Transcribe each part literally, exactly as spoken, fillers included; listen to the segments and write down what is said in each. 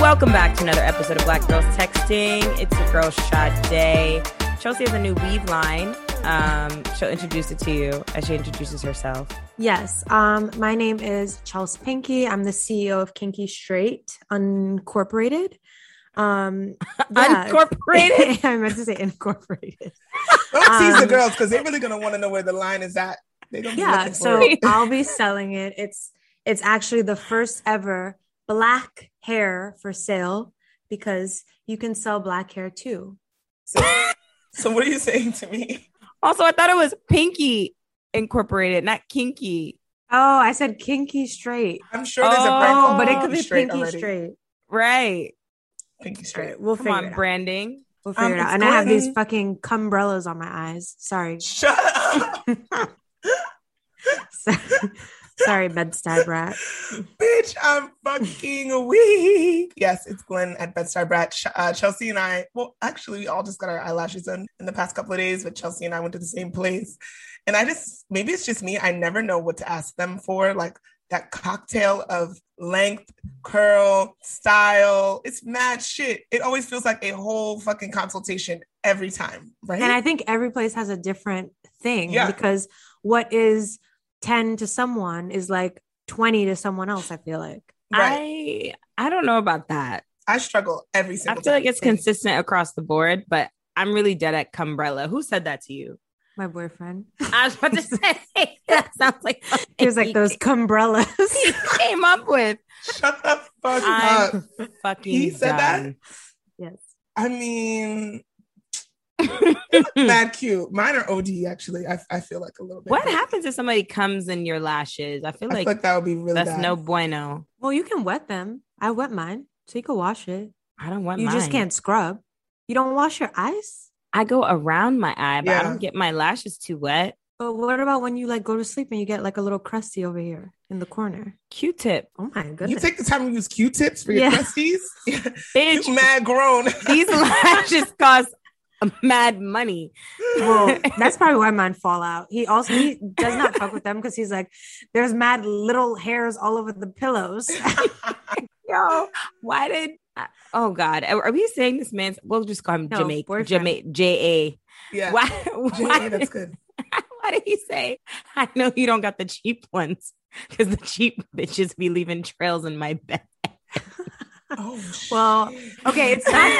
Welcome back to another episode of Black Girls Texting. It's your girl, Sade. Chelsea has a new weave line. Um, she'll introduce it to you as she introduces herself. Yes. Um, my name is Chelsea Pinky. I'm the C E O of Kinky Straight Incorporated. Um, yeah. Incorporated? I meant to say incorporated. Don't um, tease the girls because they're really going to want to know where the line is at. They don't yeah. So I'll be selling it. It's it's actually the first ever black hair for sale because you can sell black hair too. So, so what are you saying to me? Also, I thought it was Pinky Incorporated, not Kinky. Oh, I said Kinky Straight. I'm sure there's oh, a brand called but it could be Straight Pinky already. Straight. Right. Pinky Straight. We'll Come figure on, it out. Branding. We'll figure um, it out. And I have these fucking cumbrellas on my eyes. Sorry. Shut up. Sorry, Sorry Bedstar Brat. Bitch, I'm fucking weak. Yes, it's Glenn at Bedstar Brat. Uh, Chelsea and I, well, actually, we all just got our eyelashes done in the past couple of days, but Chelsea and I went to the same place. And I just, maybe it's just me. I never know what to ask them for. Like that cocktail of length, curl, style. It's mad shit. It always feels like a whole fucking consultation every time, right? And I think every place has a different thing yeah. because what is ten to someone is like twenty to someone else, I feel like. Right. I I don't know about that. I struggle every single time. I feel time. like it's consistent across the board, but I'm really dead at Cumbrella. Who said that to you? My boyfriend. I was about to say, that sounds like... It was like those Cumbrellas he came up with. Shut the fuck I'm up. fucking He said done. that? Yes. I mean... Mad cute. Mine are O D actually. I, I feel like a little bit. What crazy. happens if somebody comes in your lashes? I feel like, I feel like that would be really that's bad. No bueno. Well, you can wet them. I wet mine, so you can wash it. I don't wet. You mine. just can't scrub. You don't wash your eyes. I go around my eye, but yeah. I don't get my lashes too wet. But what about when you like go to sleep and you get like a little crusty over here in the corner? Q-tip. Oh my goodness. You take the time to use Q-tips for your yeah. crusties? Bitch. You mad grown. These lashes cost mad money. Well, that's probably why mine fall out. He also he does not fuck with them because he's like, there's mad little hairs all over the pillows. Yo, why did? I, oh God, are we saying this man's? We'll just call him no, Jamaica. Jamaica. J A. Yeah. Why? why J A, that's good. Why did he say? I know you don't got the cheap ones because the cheap bitches be leaving trails in my bed. Oh, well, okay. It's not.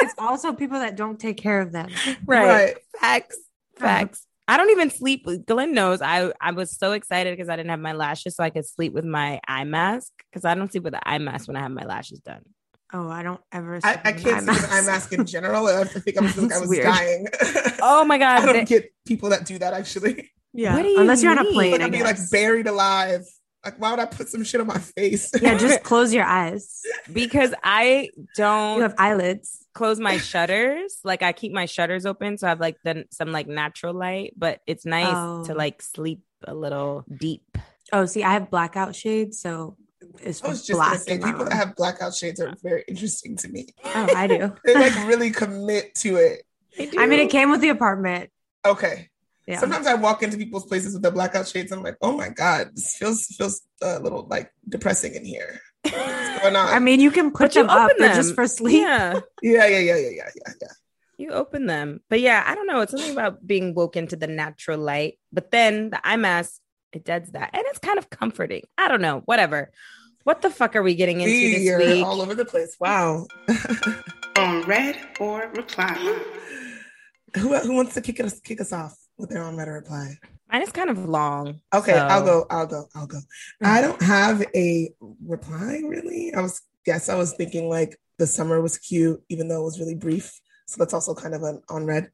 It's also people that don't take care of them. Right. right. Facts. Facts. I don't even sleep. Glenn knows I, I was so excited because I didn't have my lashes so I could sleep with my eye mask because I don't sleep with an eye mask when I have my lashes done. Oh, I don't ever. Sleep I, I can't sleep with an eye mask in general. I think I was, like I was dying. Oh, my God. I don't that... get people that do that, actually. Yeah. What do you Unless mean? You're on a plane. Like, I'd be like buried alive. Like, why would I put some shit on my face? Yeah, just close your eyes. Because I don't... You have eyelids. Close my shutters. Like, I keep my shutters open, so I have, like, the, some, like, natural light. But it's nice oh. to, like, sleep a little deep. Oh, see, I have blackout shades, so it's I was just black. Say, people that have blackout shades are very interesting to me. Oh, I do. They, like, really commit to it. I mean, it came with the apartment. Okay. Yeah. Sometimes I walk into people's places with the blackout shades. And I'm like, oh my God, this feels feels a little like depressing in here. What's going on? I mean, you can put but them up them. just for sleep. Yeah. yeah, yeah, yeah, yeah, yeah, yeah, yeah. You open them. But yeah, I don't know. It's something about being woken to the natural light. But then the eye mask, it does that. And it's kind of comforting. I don't know. Whatever. What the fuck are we getting into See, this you're week? All over the place. Wow. On Red or Reply. Who who wants to kick us kick us off? With their own letter reply. Mine is kind of long. Okay, so. I'll go, I'll go, I'll go. Mm-hmm. I don't have a reply, really. I was, yes, I was thinking like the summer was cute, even though it was really brief. So that's also kind of an on-red.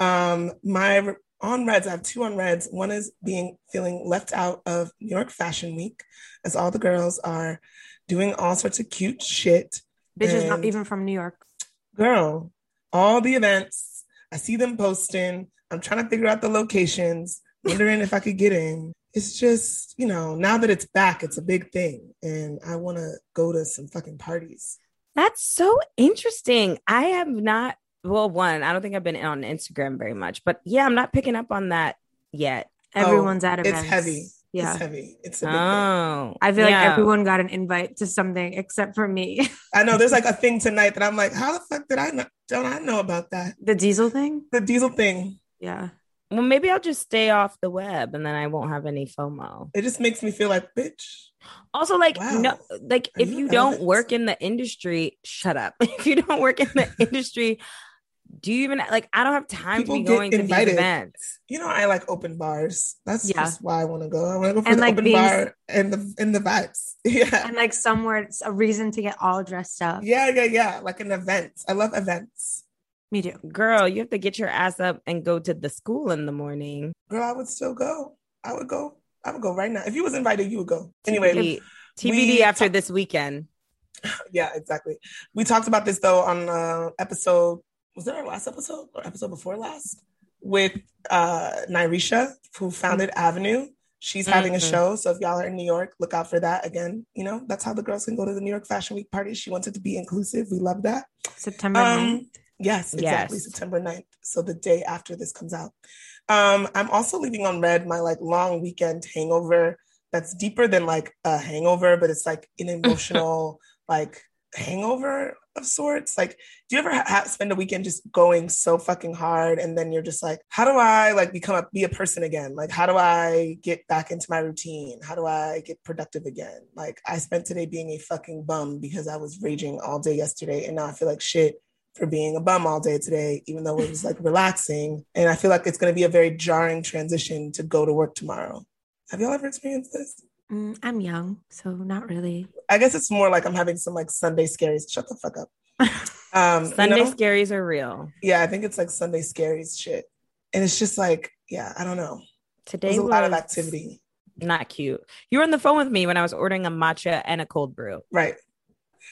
Um, my re- on-reds, I have two on-reds. One is being feeling left out of New York Fashion Week, as all the girls are doing all sorts of cute shit. Bitches not even from New York. Girl, all the events. I see them posting. I'm trying to figure out the locations, wondering if I could get in. It's just, you know, now that it's back, it's a big thing. And I want to go to some fucking parties. That's so interesting. I have not. Well, one, I don't think I've been on Instagram very much, but yeah, I'm not picking up on that yet. Everyone's oh, out of it's heavy. Yeah. It's heavy. It's a big oh, thing. I feel yeah. like everyone got an invite to something except for me. I know there's like a thing tonight that I'm like, how the fuck did I know? Don't I know about that? The diesel thing? The diesel thing. Yeah. Well, maybe I'll just stay off the web and then I won't have any FOMO. It just makes me feel like, bitch. Also, like, wow. no, like if you don't work in the industry, shut up. If you don't work in the industry, do you even like, I don't have time People to be going invited. to these events. You know, I like open bars. That's yeah. just why I want to go. I want to go for and the like open being, bar and the and the vibes. Yeah. And like somewhere, it's a reason to get all dressed up. Yeah, yeah, yeah. Like an event. I love events. Me too. Girl, you have to get your ass up and go to the school in the morning. Girl, I would still go. I would go. I would go right now. If you was invited, you would go. Anyway. T B D after ta- this weekend. Yeah, exactly. We talked about this though on uh, episode Was that our last episode or episode before last with uh, Nyresha, who founded mm-hmm. Avenue? She's having mm-hmm. a show. So if y'all are in New York, look out for that again. You know, that's how the girls can go to the New York Fashion Week party. She wants it to be inclusive. We love that. September ninth. Um, yes, exactly. Yes. September ninth. So the day after this comes out. Um, I'm also leaving on red my like long weekend hangover that's deeper than like a hangover, but it's like an emotional like hangover of sorts. Like, do you ever ha- spend a weekend just going so fucking hard and then you're just like, how do I like become a be a person again? Like, how do I get back into my routine? How do I get productive again? Like, I spent today being a fucking bum because I was raging all day yesterday and now I feel like shit for being a bum all day today, even though it was like relaxing. And I feel like it's going to be a very jarring transition to go to work tomorrow. Have y'all ever experienced this? Mm, I'm young, so not really. I guess it's more like I'm having some like Sunday scaries. Shut the fuck up. Um, Sunday you know? scaries are real. Yeah, I think it's like Sunday scaries shit. And it's just like, yeah, I don't know. Today was a was lot of activity. Not cute. You were on the phone with me when I was ordering a matcha and a cold brew. Right.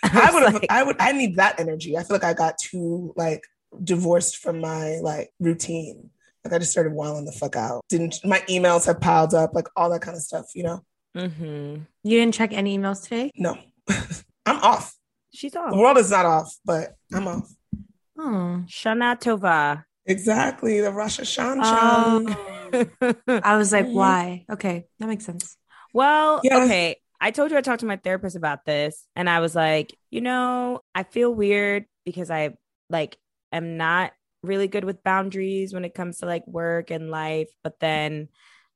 I, I would like... I would I need that energy. I feel like I got too like divorced from my like routine. Like I just started wilding the fuck out. Didn't my emails have piled up, like all that kind of stuff, you know? Mm-hmm. You didn't check any emails today? No. I'm off. She's off. The world is not off, but I'm off. Oh, Shana Tova. Exactly. The Rosh Hashanah. Oh. I was like, why? Okay. That makes sense. Well, yes. Okay. I told you I talked to my therapist about this and I was like, you know, I feel weird because I like am not really good with boundaries when it comes to like work and life. But then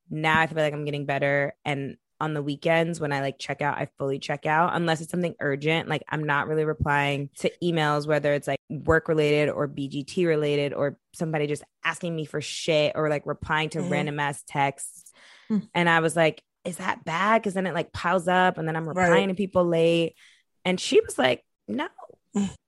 now I feel like I'm getting better. And on the weekends when I like check out, I fully check out unless it's something urgent. Like I'm not really replying to emails, whether it's like work related or B G T related or somebody just asking me for shit or like replying to mm-hmm. random ass texts. Mm-hmm. And I was like, is that bad? Cause then it like piles up and then I'm replying right. to people late. And she was like, no,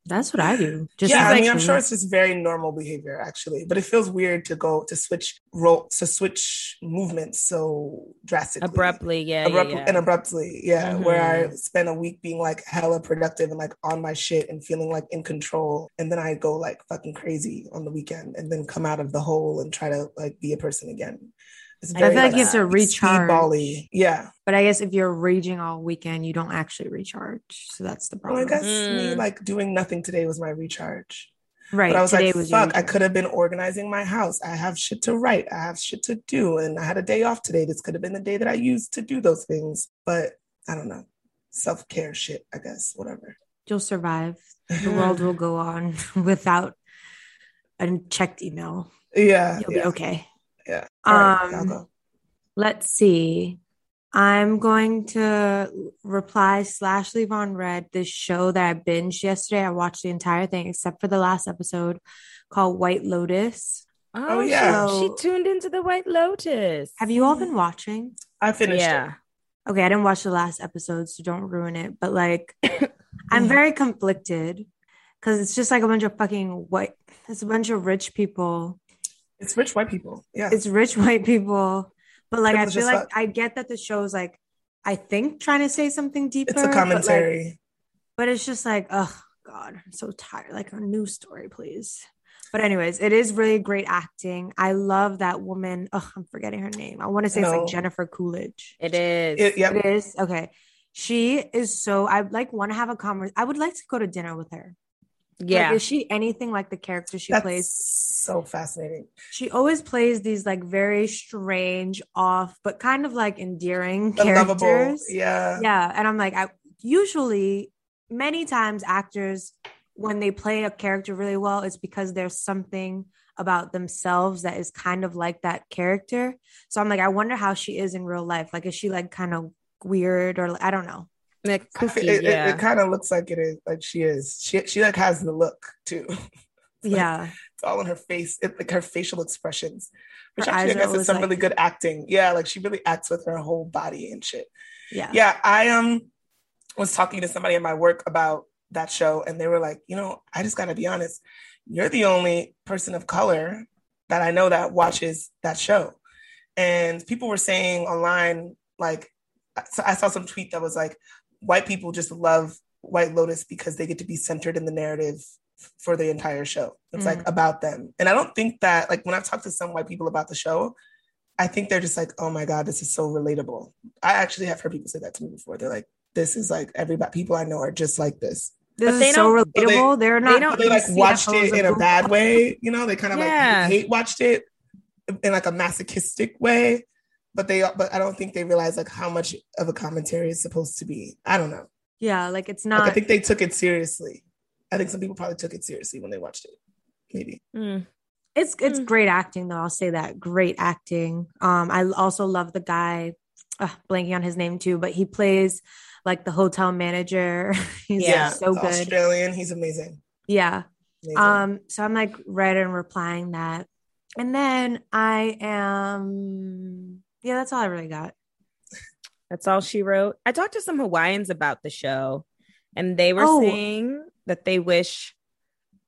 that's what I do. Just yeah. I like, mean, I'm sure it's just very normal behavior actually, but it feels weird to go to switch role, to switch movements so drastically. Abruptly. Yeah. Abrupt- yeah, yeah. And abruptly. Yeah. Mm-hmm. Where I spent a week being like hella productive and like on my shit and feeling like in control. And then I go like fucking crazy on the weekend and then come out of the hole and try to like be a person again. It's very, I feel like, like it's a recharge. Speedball-y. Yeah. But I guess if you're raging all weekend, you don't actually recharge. So that's the problem. Well, I guess mm. me like doing nothing today was my recharge. Right. But I was today like, was fuck, I could have been organizing my house. I have shit to write. I have shit to do. And I had a day off today. This could have been the day that I used to do those things. But I don't know. Self-care shit, I guess. Whatever. You'll survive. The world will go on without a checked email. Yeah. You'll yeah. be okay. Yeah. Right, um, let's see. I'm going to reply slash leave on red this show that I binged yesterday. I watched the entire thing except for the last episode called White Lotus. Oh, oh yeah. So she tuned into the White Lotus. Have you all been watching? I finished yeah. it. Okay. I didn't watch the last episode, so don't ruin it. But like, I'm very conflicted because it's just like a bunch of fucking white, it's a bunch of rich people. It's rich white people. Yeah. It's rich white people. But like, I feel like I get that the show's like, I think trying to say something deeper. It's a commentary. But, like, but it's just like, oh God, I'm so tired. Like a news story, please. But anyways, it is really great acting. I love that woman. Oh, I'm forgetting her name. I want to say no. It's like Jennifer Coolidge. It is. It, yep. it is. Okay. She is so, I like want to have a conversation. I would like to go to dinner with her. Yeah. Like, is she anything like the character she That's plays? So fascinating. She always plays these like very strange, off, but kind of like endearing the characters. Lovable. Yeah. Yeah. And I'm like, I usually many times actors, when they play a character really well, it's because there's something about themselves that is kind of like that character. So I'm like, I wonder how she is in real life. Like, is she like kind of weird or I don't know. Like cookie, it, yeah. it, it, it kind of looks like it is like she is. She she like has the look too. It's like, yeah, it's all in her face. It like her facial expressions, which her actually I guess is some like, really good acting. Yeah, like she really acts with her whole body and shit. Yeah, yeah. I um was talking to somebody at my work about that show, and they were like, you know, I just gotta be honest. You're the only person of color that I know that watches that show, and people were saying online like, so I saw some tweet that was like, white people just love White Lotus because they get to be centered in the narrative f- for the entire show. It's mm-hmm. like about them. And I don't think that, like when I've talked to some white people about the show, I think they're just like, oh my God, this is so relatable. I actually have heard people say that to me before. They're like, this is like everybody, people I know are just like this. This but they is so relatable. So they, they're not, they, don't they like watched it in a bad way. You know, they kind of yeah. like hate watched it in like a masochistic way. But they, but I don't think they realize like how much of a commentary it's supposed to be. I don't know. Yeah, like it's not. Like, I think they took it seriously. I think some people probably took it seriously when they watched it. Maybe mm. it's it's mm. great acting though. I'll say that great acting. Um, I also love the guy. Uh, blanking on his name too, but he plays like the hotel manager. He's yeah, like, so good. Australian. He's amazing. Yeah. Amazing. Um. So I'm like right in replying that, and then I am. Yeah, that's all I really got. That's all she wrote. I talked to some Hawaiians about the show, and they were oh. saying that they wish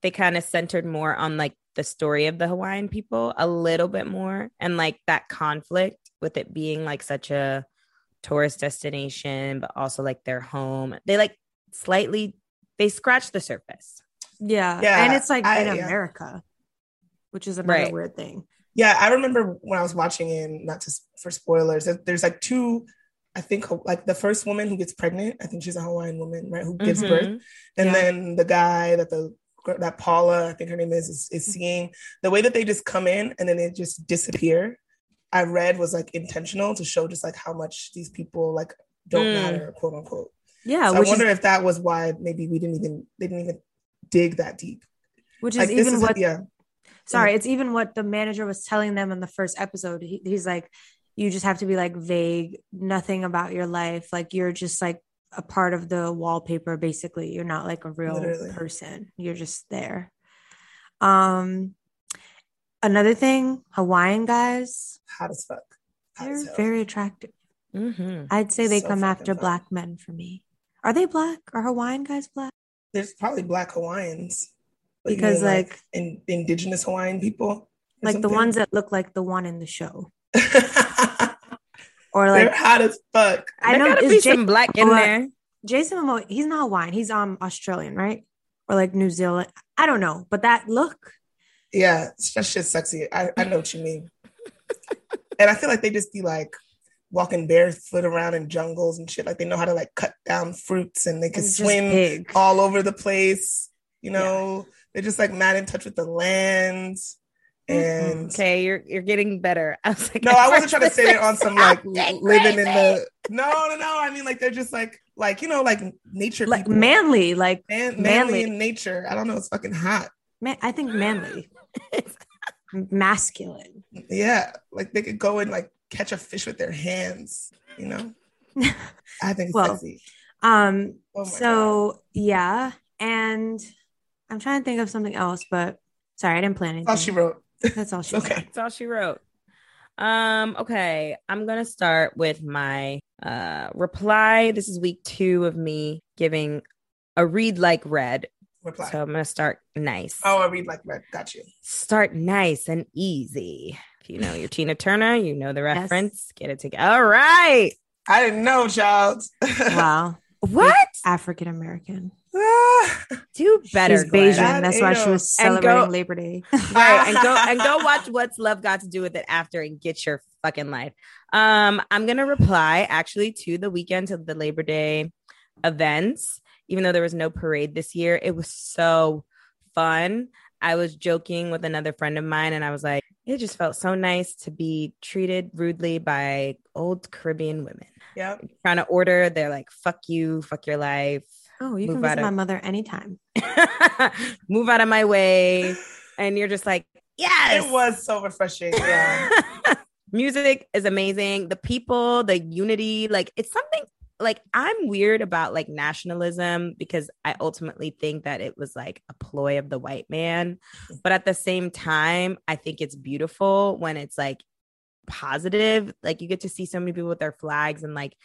they kind of centered more on like the story of the Hawaiian people a little bit more, and like that conflict with it being like such a tourist destination, but also like their home. They like slightly they scratched the surface. Yeah, yeah and it's like I, in America, yeah. which is another right. weird thing. Yeah, I remember when I was watching it, not just for spoilers, there's like two, I think, like the first woman who gets pregnant, I think she's a Hawaiian woman, right, who gives mm-hmm. birth. And yeah. then the guy that the that Paula, I think her name is, is, is seeing, the way that they just come in and then they just disappear, I read was like intentional to show just like how much these people like don't mm. matter, quote unquote. Yeah. So I wonder is, if that was why maybe we didn't even, they didn't even dig that deep. Which is like, even is, what... Yeah. Sorry, it's even what the manager was telling them in the first episode. He, he's like, you just have to be like vague, nothing about your life. Like you're just like a part of the wallpaper, basically. You're not like a real Literally. person. You're just there. Um, another thing, Hawaiian guys. Hot as fuck. Hot they're as hell. Very attractive. Mm-hmm. I'd say they so come after fun. Black men for me. Are they black? Are Hawaiian guys black? There's probably black Hawaiians. But because mean, like, like in, indigenous Hawaiian people, like something? The ones that look like the one in the show, or like they're hot as fuck. I know there's some black in there. Jason Momoa, he's not Hawaiian. He's um Australian, right? Or like New Zealand. I don't know, but that look. Yeah, that's just sexy. I, I know what you mean. And I feel like they just be like walking barefoot around in jungles and shit. Like they know how to like cut down fruits and they can it's swim all over the place. You know. Yeah. They're just like not in touch with the land. And okay, you're you're getting better. I was like, no, I wasn't trying to say it on some like living crazy. In the no, no, no. I mean, like they're just like like you know, like nature, like people. manly, like Man, manly, manly in nature. I don't know, it's fucking hot. Man, I think manly, masculine. Yeah, like they could go and like catch a fish with their hands. You know, I think it's well, sexy. Um. Oh so God. Yeah, and. I'm trying to think of something else, but sorry, I didn't plan anything. That's all she wrote. That's all she okay. wrote. That's all she wrote. Um, okay, I'm going to start with my uh, reply. This is week two of me giving a read like read. Reply. So I'm going to start nice. Oh, I read like read. Got you. Start nice and easy. If you know your Tina Turner, you know the reference. Yes. Get it together. All right. I didn't know, child. Wow. What? African-American. Do better. She's Glenn. Bayesian. That That's why she was celebrating go, Labor Day. Right. And go and go watch What's Love Got to Do with It after and get your fucking life. Um, I'm gonna reply actually to the weekend of the Labor Day events, even though there was no parade this year. It was so fun. I was joking with another friend of mine and I was like, it just felt so nice to be treated rudely by old Caribbean women. Yeah. Trying to order. They're like, fuck you, fuck your life. Oh, you move can visit of- my mother anytime. Move out of my way. And you're just like, yes. It was so refreshing. Yeah. Music is amazing. The people, the unity, like it's something like I'm weird about like nationalism because I ultimately think that it was like a ploy of the white man. But at the same time, I think it's beautiful when it's like positive. Like you get to see so many people with their flags and like,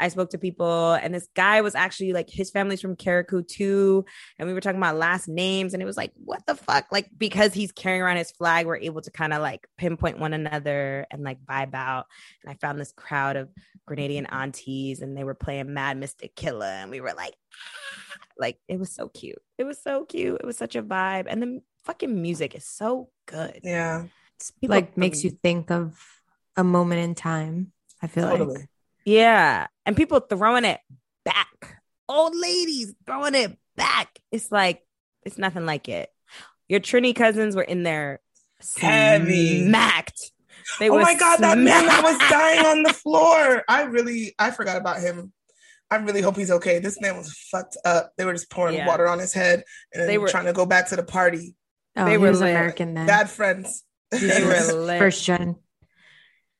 I spoke to people and this guy was actually like his family's from Carriacou too. And we were talking about last names and it was like, what the fuck? Like, because he's carrying around his flag, we're able to kind of like pinpoint one another and like vibe out. And I found this crowd of Grenadian aunties and they were playing Mad Mystic Killer. And we were like, ah. like, it was so cute. It was so cute. It was such a vibe. And the fucking music is so good. Yeah. It's like makes you think of a moment in time. I feel totally. like. Yeah. And people throwing it back. Old ladies throwing it back. It's like, it's nothing like it. Your Trini cousins were in there heavy. Smacked. They oh were my God, smacked. That man that was dying on the floor. I really, I forgot about him. I really hope he's okay. This man was fucked up. They were just pouring yeah. water on his head and they were trying to go back to the party. Oh, they were like, American then. Bad friends. They were lit. First gen.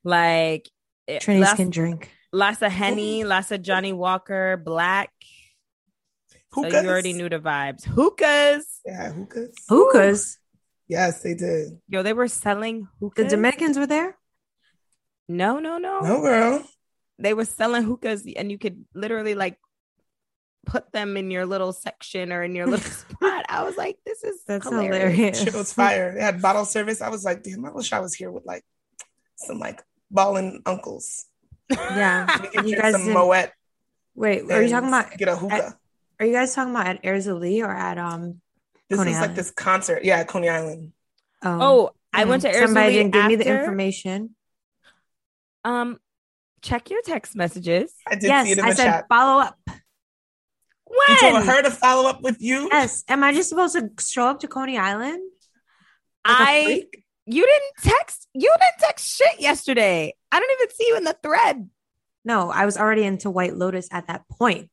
Like. Trini's can drink. Lassa Henny, Lassa Johnny Walker, Black. Hookahs. So you already knew the vibes. Hookahs. Yeah, hookahs. Hookahs. Yes, they did. Yo, they were selling hookahs. The Dominicans were there? No, no, no. No, girl. They were selling hookahs and you could literally like put them in your little section or in your little spot. I was like, this is That's hilarious. hilarious. It was fire. They had bottle service. I was like, damn, I wish I was here with like some like balling uncles. Yeah, you guys some Moet. Wait, are you talking about get a hookah? At, are you guys talking about at Erzelli or at um? This Coney is Island? Like this concert, yeah, at Coney Island. Um, oh, I went to Erzelli. Somebody didn't give me the information. Um, check your text messages. I did yes, see it in the I said chat. Follow up. When? You told her to follow up with you? Yes. Am I just supposed to show up to Coney Island? Like I. You didn't text. You didn't text shit yesterday. I don't even see you in the thread. No, I was already into White Lotus at that point.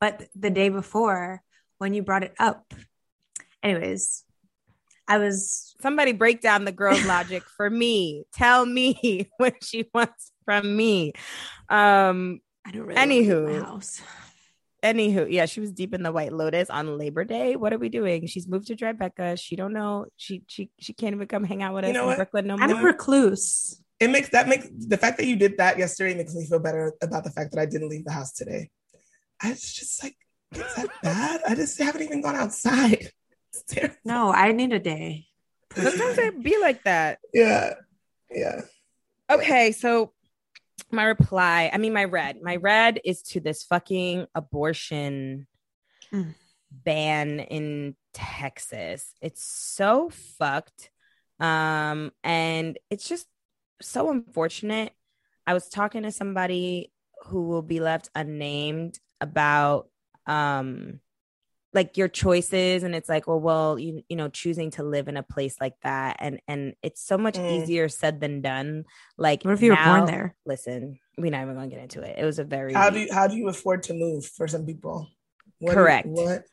But the day before, when you brought it up, anyways, I was. Somebody break down the girl's logic for me. Tell me what she wants from me. Um, I don't really. Anywho, house. Anywho, yeah, she was deep in the White Lotus on Labor Day. What are we doing? She's moved to Tribeca. She don't know. She she she can't even come hang out with us you know in what? Brooklyn no more. I'm a recluse. It makes that makes the fact that you did that yesterday makes me feel better about the fact that I didn't leave the house today. I was just like, is that bad? I just haven't even gone outside. No, I need a day. Sometimes it be like that. Yeah, yeah. Okay, so. My reply, I mean, my red, my red is to this fucking abortion mm. ban in Texas. It's so fucked. Um, and it's just so unfortunate. I was talking to somebody who will be left unnamed about, um, like your choices. And it's like, well, well, you, you know, choosing to live in a place like that. And, and it's so much mm. easier said than done. Like what if you now, were born there? Listen, we're not even going to get into it. It was a very, how do you, how do you afford to move for some people? What correct. Is, what?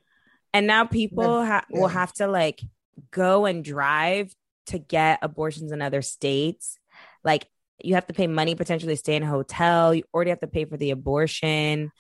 And now people yeah. ha- will have to like go and drive to get abortions in other states. Like you have to pay money, potentially stay in a hotel. You already have to pay for the abortion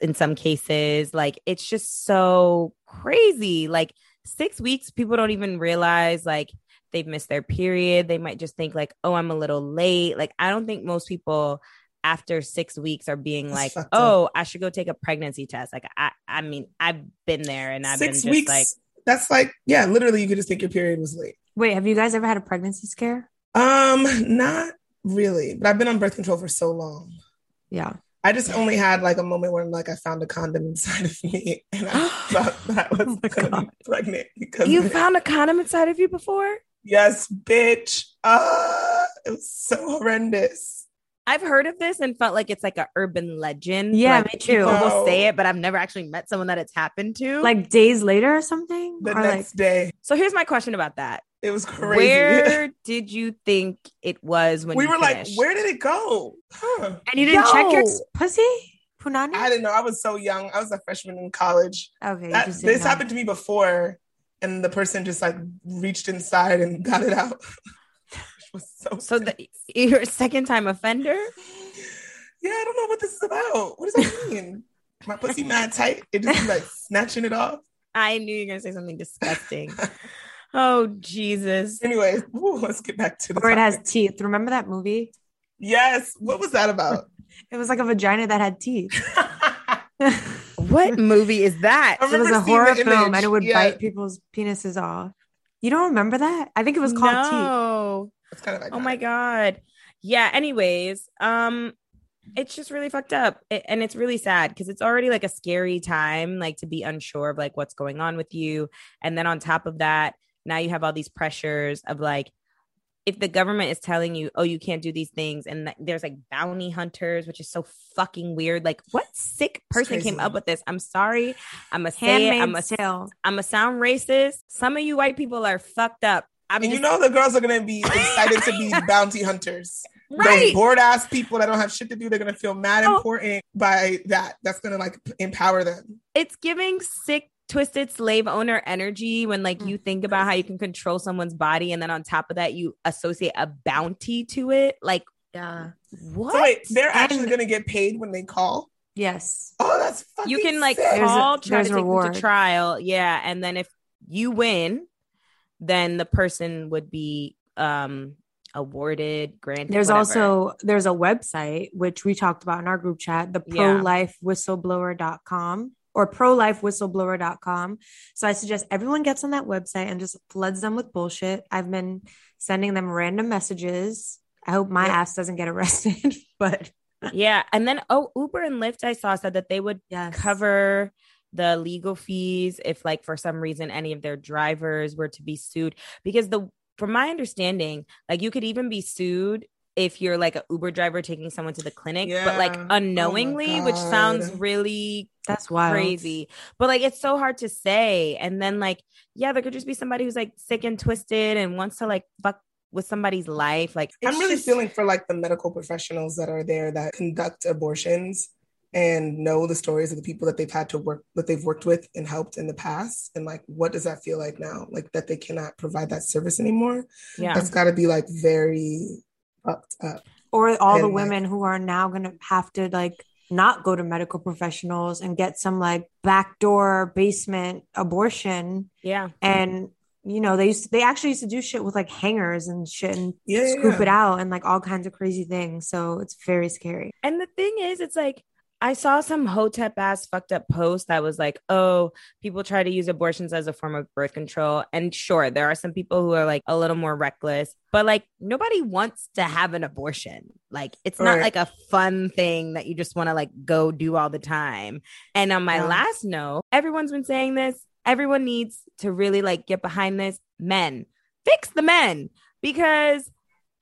in some cases. Like, it's just so crazy. Like six weeks, people don't even realize like they've missed their period. They might just think like, oh, I'm a little late. Like, I don't think most people after six weeks are being like, oh, I should go take a pregnancy test. Like, I, I mean, I've been there and I've six been just weeks, like, that's like, yeah, literally you could just think your period was late. Wait, have you guys ever had a pregnancy scare? Um, not really, but I've been on birth control for so long. Yeah. I just only had like a moment where I'm like, I found a condom inside of me, and I thought that I was oh gonna be pregnant. Because you found a condom inside of you before? Yes, bitch. Uh, it was so horrendous. I've heard of this and felt like it's like an urban legend. Yeah, like, me too. People no. say it, but I've never actually met someone that it's happened to. Like days later or something? The or next like... day. So here's my question about that. It was crazy. Where did you think it was when we you were finished? Like, where did it go? Huh. And you didn't Yo. check your pussy? Punani? I didn't know. I was so young. I was a freshman in college. Okay. That, this know. happened to me before, and the person just like reached inside and got it out. It was so so the, you're a second time offender? Yeah, I don't know what this is about. What does that mean? My pussy mad tight. It just like snatching it off. I knew you were gonna say something disgusting. Oh, Jesus. Anyway, ooh, let's get back to the Or it has teeth. Remember that movie? Yes. What was that about? It was like a vagina that had teeth. What movie is that? It was a horror film, and it would yeah. bite people's penises off. You don't remember that? I think it was called no. Teeth. It's kind of like oh, that. My God. Yeah. Anyways, um, it's just really fucked up. It, and it's really sad because it's already like a scary time, like to be unsure of like what's going on with you. And then on top of that, now you have all these pressures of like, if the government is telling you, oh, you can't do these things. And th- there's like bounty hunters, which is so fucking weird. Like what sick person came up with this? I'm sorry. I'm going to say it. I'm going to sound racist. Some of you white people are fucked up. I'm and just- you know, the girls are going to be excited to be bounty hunters. Right. Those bored ass people that don't have shit to do, they're going to feel mad oh. important by that. That's going to like empower them. It's giving sick twisted slave owner energy when like you think about how you can control someone's body and then on top of that you associate a bounty to it. Like yeah what so wait, they're actually and- gonna get paid when they call? Yes. Oh, that's fucking you can like sick. Call there's a, try to take them to trial. Yeah, and then if you win then the person would be um awarded, granted. There's whatever. Also there's a website which we talked about in our group chat, the pro life whistleblower dot com or pro life whistleblower dot com. So I suggest everyone gets on that website and just floods them with bullshit. I've been sending them random messages. I hope my yeah. ass doesn't get arrested, but yeah. And then, oh, Uber and Lyft, I saw said that they would yes. cover the legal fees if like, for some reason, any of their drivers were to be sued because the, from my understanding, like you could even be sued if you're like an Uber driver taking someone to the clinic, yeah. but like unknowingly, oh which sounds really that's wild. Crazy, but like, it's so hard to say. And then like, yeah, there could just be somebody who's like sick and twisted and wants to like fuck with somebody's life. Like I'm really just... feeling for like the medical professionals that are there that conduct abortions and know the stories of the people that they've had to work that they've worked with and helped in the past. And like, what does that feel like now? Like that they cannot provide that service anymore. Yeah. That's gotta be like very fucked up. Or all and the women like, who are now going to have to like not go to medical professionals and get some like backdoor basement abortion. Yeah. And, you know, they used to, they actually used to do shit with like hangers and shit and yeah, scoop yeah. it out and like all kinds of crazy things. So it's very scary. And the thing is, it's like, I saw some hotep ass fucked up post that was like, oh, people try to use abortions as a form of birth control. And sure, there are some people who are like a little more reckless, but like nobody wants to have an abortion. Like it's right. not like a fun thing that you just want to like go do all the time. And on my yeah. last note, everyone's been saying this. Everyone needs to really like get behind this. Men, fix the men, because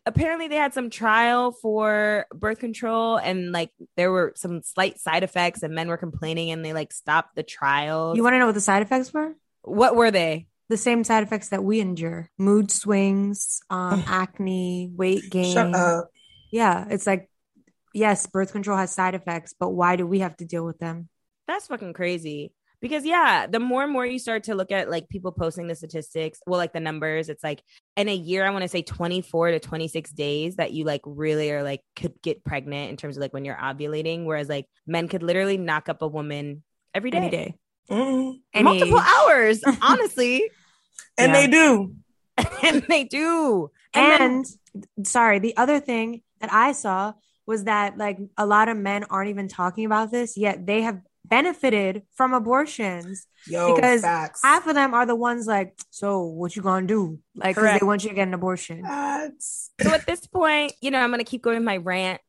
apparently they had some trial for birth control and like there were some slight side effects and men were complaining and they like stopped the trial. You want to know what the side effects were? What were they? The same side effects that we endure. Mood swings, um, acne, weight gain. Shut up. Yeah. It's like, yes, birth control has side effects, but why do we have to deal with them? That's fucking crazy. Because, yeah, the more and more you start to look at, like, people posting the statistics, well, like, the numbers, it's, like, in a year, I want to say twenty-four to twenty-six days that you, like, really are, like, could get pregnant in terms of, like, when you're ovulating. Whereas, like, men could literally knock up a woman every day. Any day. Mm-hmm. Any. Multiple hours, honestly. And yeah. they do. And they do. And, and, sorry, the other thing that I saw was that, like, a lot of men aren't even talking about this, yet they have benefited from abortions. Yo, because facts. Half of them are the ones like, so what you gonna do? Like, because they want you to get an abortion. Facts. So at this point, you know, I'm gonna keep going with my rant,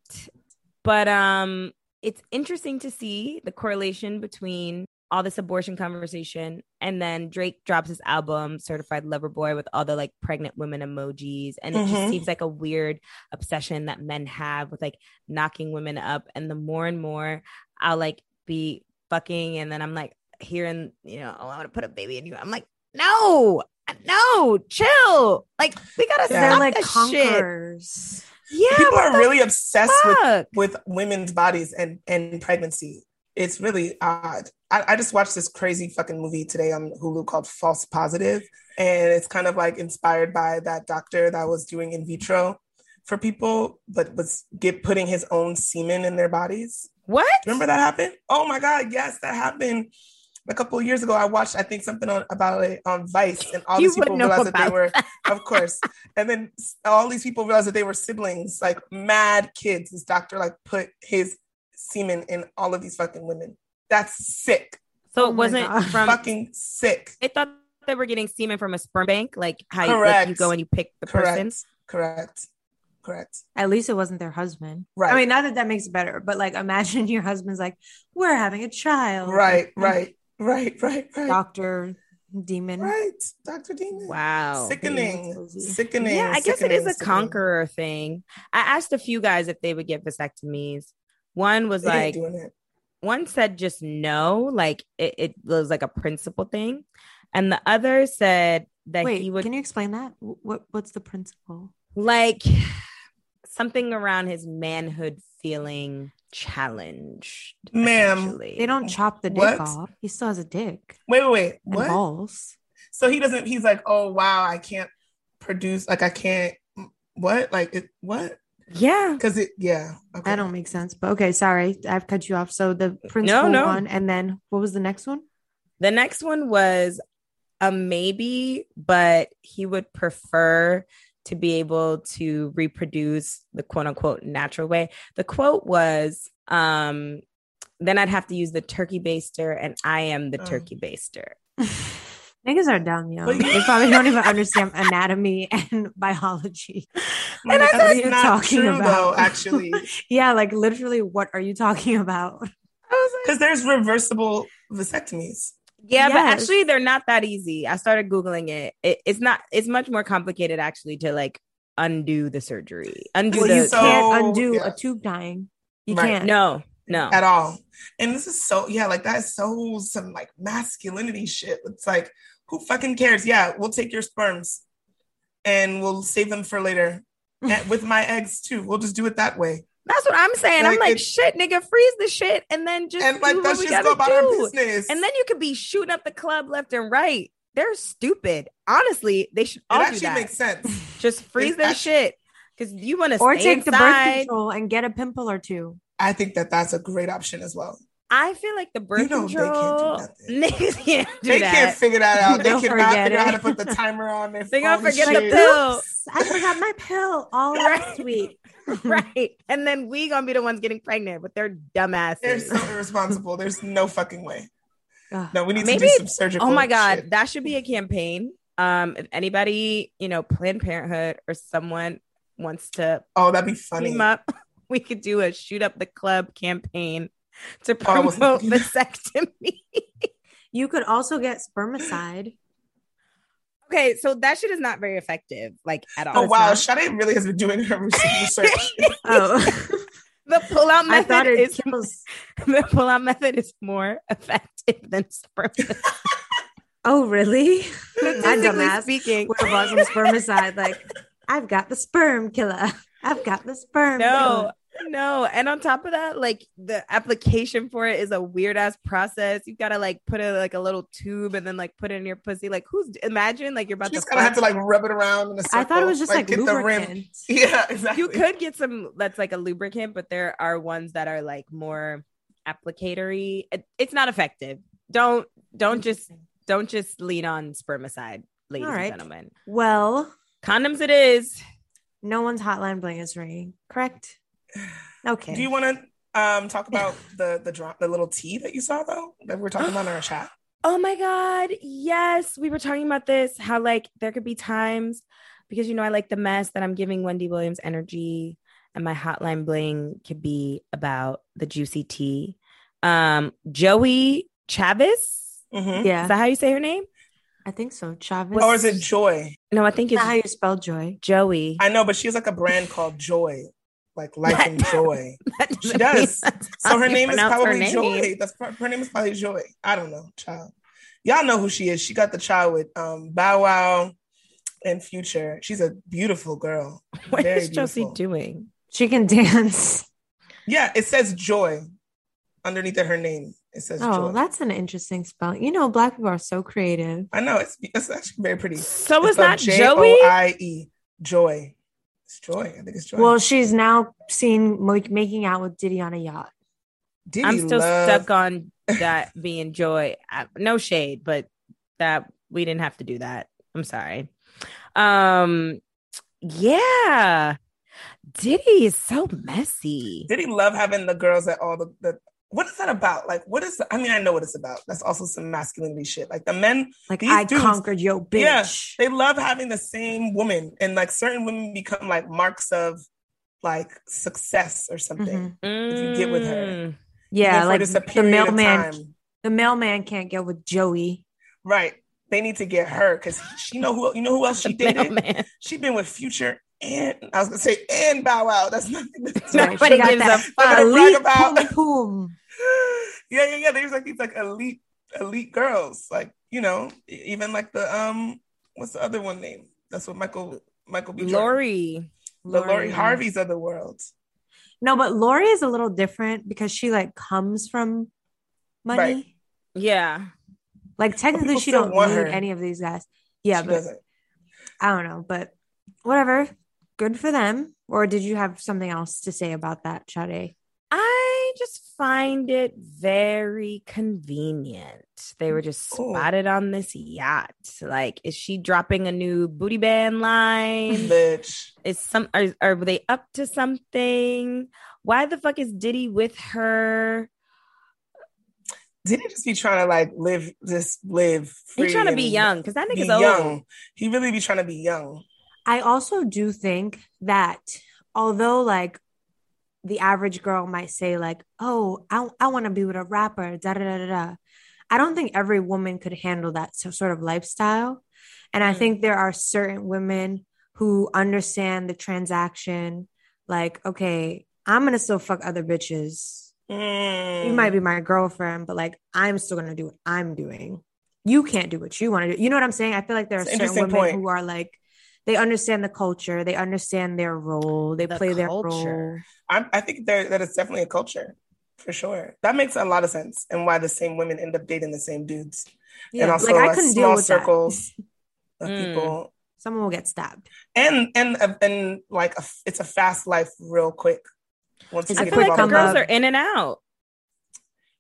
but um, it's interesting to see the correlation between all this abortion conversation and then Drake drops his album Certified Lover Boy with all the like pregnant women emojis. And mm-hmm. it just seems like a weird obsession that men have with like knocking women up. And the more and more I'll like be fucking and then I'm like hearing, you know, oh, I want to put a baby in you. I'm like, no, no, chill. Like we got to stop like this conquerors. Shit. Yeah. People are really obsessed with, with women's bodies and, and pregnancy. It's really odd. I, I just watched this crazy fucking movie today on Hulu called False Positive. And it's kind of like inspired by that doctor that was doing in vitro for people, but was get putting his own semen in their bodies. What? Remember that happened? Oh my God. Yes, that happened a couple of years ago. I watched, I think something on, about it on Vice and all these people realized that they were, of course. And then all these people realized that they were siblings, like mad kids. This doctor like put his semen in all of these fucking women. That's sick. So it wasn't oh from fucking sick. They thought they were getting semen from a sperm bank, like how you, like you go and you pick the Correct. person. Correct. Correct. At least it wasn't their husband. Right. I mean, not that that makes it better, but like imagine your husband's like, we're having a child. Right. Right. Right. Right. Right. Doctor Demon. Right. Doctor Demon. Wow. Sickening. Sickening. Yeah, I guess Sickening. it is a conqueror thing. I asked a few guys if they would get vasectomies. One was they like, one said just no, like it, it was like a principle thing. And the other said that Wait, he would. Can you explain that? What What's the principle? Like something around his manhood feeling challenged. Ma'am. They don't chop the dick what? off. He still has a dick. Wait, wait, wait. What? Balls. So he doesn't, he's like, oh, wow, I can't produce. Like, I can't. What? Like, it, what? Yeah, because it yeah okay. that don't make sense. But okay, sorry, I've cut you off. So the principal no, no. one, and then what was the next one? The next one was a maybe, but he would prefer to be able to reproduce the quote unquote natural way. The quote was, um, "Then I'd have to use the turkey baster, and I am the oh. turkey baster." Niggas are dumb, yo. They probably don't even understand anatomy and biology. Like, and I thought you're talking true, about. Though, actually, yeah, like literally, what are you talking about? Because there's reversible vasectomies. Yeah, yes. But actually, they're not that easy. I started googling it. it. It's not. It's much more complicated, actually, to like undo the surgery. Undo well, the you so, can't undo yeah. a tube tying. You right. can't. No. No, at all. And this is so yeah, like that's so some like masculinity shit. It's like who fucking cares? Yeah, we'll take your sperms and we'll save them for later. And with my eggs too, we'll just do it that way. That's what I'm saying. Like, I'm like shit, nigga, freeze the shit and then just and let that shit go about our business. And then you could be shooting up the club left and right. They're stupid. Honestly, they should. All it actually do that. makes sense. Just freeze their actually- shit because you want to or take inside. the birth control and get a pimple or two. I think that that's a great option as well. I feel like the birth you know, control... They can't do that. They can't, do they that. can't figure that out. They cannot figure out how to put the timer on. Their They're going to forget shit. the pill. Oops, I forgot my pill all last week. Right. And then we going to be the ones getting pregnant with their dumb asses. They're so irresponsible. There's no fucking way. No, we need Maybe, to do some surgical Oh my God. Shit. That should be a campaign. Um, if anybody, you know, Planned Parenthood or someone wants to... Oh, that'd be funny. Team up. We could do a shoot up the club campaign to promote oh, vasectomy. You could also get spermicide. Okay, so that shit is not very effective, like at all. Oh wow, not- Shana really has been doing her research. oh. The pullout method is kills. the pullout method is more effective than spermicide. Oh really? Statistically speaking, we're about some spermicide. Like I've got the sperm killer. I've got the sperm. No, baby. no. And on top of that, like the application for it is a weird ass process. You've got to like put it like a little tube and then like put it in your pussy. Like who's imagine like you're about She's to gonna have to like rub it around in a circle. I thought it was just like, like lubricant. The rim. Yeah, exactly. You could get some that's like a lubricant, but there are ones that are like more applicatory. It, it's not effective. Don't don't just don't just lean on spermicide, ladies All right. and gentlemen. Well, condoms it is. No one's hotline bling is ringing, correct? Okay. Do you want to um, talk about the the drop, the little tea that you saw though that we were talking about in our chat? Oh my God, yes, we were talking about this. How like there could be times because you know I like the mess that I'm giving Wendy Williams energy, and my hotline bling could be about the juicy tea. Um, Joey Chavez. Mm-hmm. Yeah. Is that how you say her name? I think so. Chavez. Or is it Joy? No, I think it's not how you spell Joy. Joey. I know, but she has like a brand called Joy, like Life and Joy. She does. So her name is probably name. Joy. That's her name is probably Joy. I don't know, child. Y'all know who she is. She got the child with um, Bow Wow and Future. She's a beautiful girl. What Very is Josie beautiful. doing? She can dance. Yeah, it says Joy underneath her name. It says oh, joy. That's an interesting spell. You know, Black people are so creative. I know. It's it's actually very pretty. So it's, it's not Joey? J O I E. Joy. It's Joy. I think it's Joy. Well, she's now seen like, making out with Diddy on a yacht. Diddy I'm still love... stuck on that being Joy. I, no shade, but that we didn't have to do that. I'm sorry. Um, yeah. Diddy is so messy. Diddy love having the girls at all the... the What is that about? Like, what is, the, I mean, I know what it's about. That's also some masculinity shit. Like the men, like I dudes, conquered yo bitch. Yeah, they love having the same woman. And like certain women become like marks of like success or something. Mm-hmm. If you get with her. Yeah. Like the mailman, time. the mailman can't get with Joey. Right. They need to get her. Cause she know who, you know who else she dated? She's been with Future. And I was gonna say, and Bow Wow. That's nothing. That's Nobody not, gives a fuck. Elite, about. Boom, boom. Yeah, yeah, yeah. There's like these like elite, elite girls. Like you know, even like the um, what's the other one name? That's what Michael Michael B. Lori, the Lori, Lori Harvey's of the world. No, but Lori is a little different because she like comes from money. Right. Yeah, like technically she don't want need any of these guys. Yeah, she but doesn't. I don't know, but whatever. Good for them. Or did you have something else to say about that, Sade? I just find it very convenient. They were just Ooh. spotted on this yacht. Like, is she dropping a new booty band line? Bitch. Is some are, are they up to something? Why the fuck is Diddy with her? Diddy just be trying to like live this live free? He's trying to be young because that nigga's old. Young. He really be trying to be young. I also do think that although like the average girl might say like, oh, I, I want to be with a rapper, da, da, da, da, da. I don't think every woman could handle that so, sort of lifestyle. And I think there are certain women who understand the transaction. Like, okay, I'm going to still fuck other bitches. Mm. You might be my girlfriend, but like, I'm still going to do what I'm doing. You can't do what you want to do. You know what I'm saying? I feel like there are it's certain women point. who are like, they understand the culture. They understand their role. They the play their culture. role. I, I think there, that is definitely a culture, for sure. That makes a lot of sense, and why the same women end up dating the same dudes. Yeah, and also, like, I like couldn't deal with circles that. of mm. people. Someone will get stabbed. And and and like a, it's a fast life, real quick. Once I feel like the girls up. are in and out.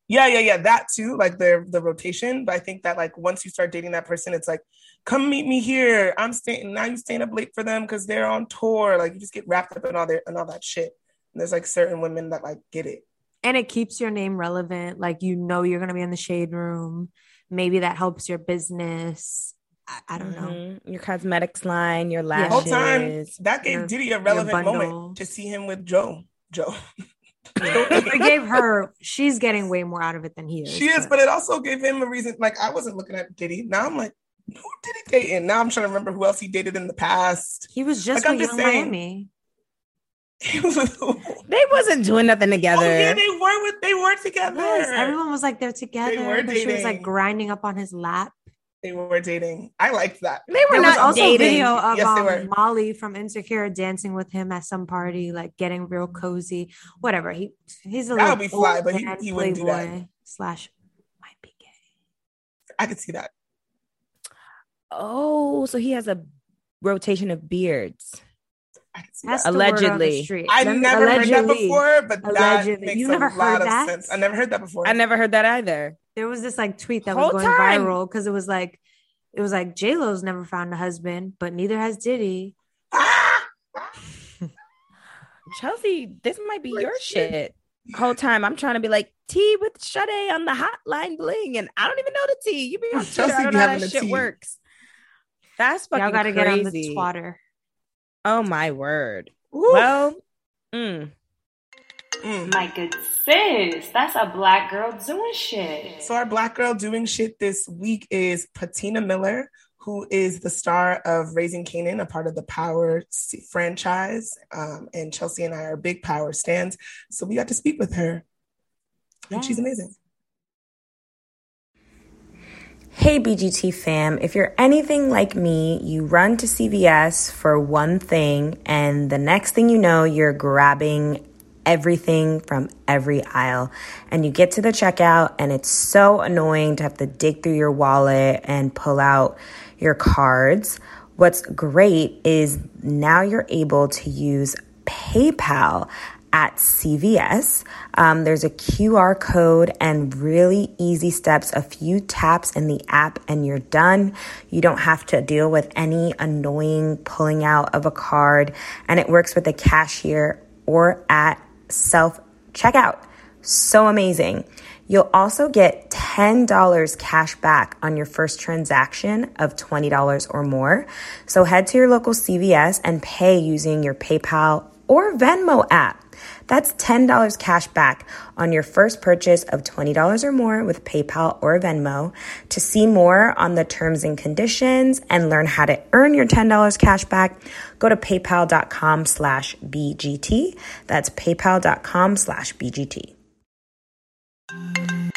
Yeah, yeah, yeah. That too, like the the rotation. But I think that like once you start dating that person, it's like, come meet me here. I'm staying now. You're staying up late for them because they're on tour. Like you just get wrapped up in all their and all that shit. And there's like certain women that like get it. And it keeps your name relevant. Like you know you're gonna be in the shade room. Maybe that helps your business. I, I don't mm-hmm. know. Your cosmetics line, your lashes. The whole time that gave your, Diddy a relevant moment to see him with Joe. Joe. It gave her, she's getting way more out of it than he is. She is, but, but it also gave him a reason. Like I wasn't looking at Diddy. Now I'm like, who did he date? And now I'm trying to remember who else he dated in the past. He was just like, with just saying, Miami. They wasn't doing nothing together. Oh, yeah, they were with, they were together. Yes, everyone was like, they're together. They were dating. She was like grinding up on his lap. They were dating. I liked that. They were there not was also dating. Video of yes, um, Molly from Insecure dancing with him at some party, like getting real cozy. Whatever. He he's a that little would be fly, but he, he wouldn't do that. Slash might be gay. I could see that. Oh, so he has a rotation of beards. That's allegedly. I never allegedly. heard that before, but allegedly. that makes you never a heard lot that? of sense. I never heard that before. I never heard that either. There was this like tweet that Whole was going time. viral because it was like, it was like J-Lo's never found a husband, but neither has Diddy. Ah! Chelsea, this might be like your shit. shit. Whole time I'm trying to be like tea with Sade on the hotline bling, and I don't even know the tea. You be on Twitter. I don't know how that shit tea. works. That's fucking Y'all gotta crazy. Get on the twatter. Oh my word. Oof. Well, Mm. Mm. My good sis, that's a black girl doing shit. So our black girl doing shit this week is Patina Miller, who is the star of Raising Kanan, a part of the Power franchise. Um, and Chelsea and I are big Power stans, so we got to speak with her. Yes. And she's amazing. Hey, B G T fam, if you're anything like me, you run to C V S for one thing, and the next thing you know, you're grabbing everything from every aisle, and you get to the checkout and it's so annoying to have to dig through your wallet and pull out your cards. What's great is now you're able to use PayPal at C V S. Um, there's a Q R code and really easy steps, a few taps in the app and you're done. You don't have to deal with any annoying pulling out of a card, and it works with the cashier or at self-checkout. So amazing. You'll also get ten dollars cash back on your first transaction of twenty dollars or more. So head to your local C V S and pay using your PayPal or Venmo app. That's ten dollars cash back on your first purchase of twenty dollars or more with PayPal or Venmo. To see more on the terms and conditions and learn how to earn your ten dollars cash back, go to paypal.com slash BGT. That's paypal.com slash BGT.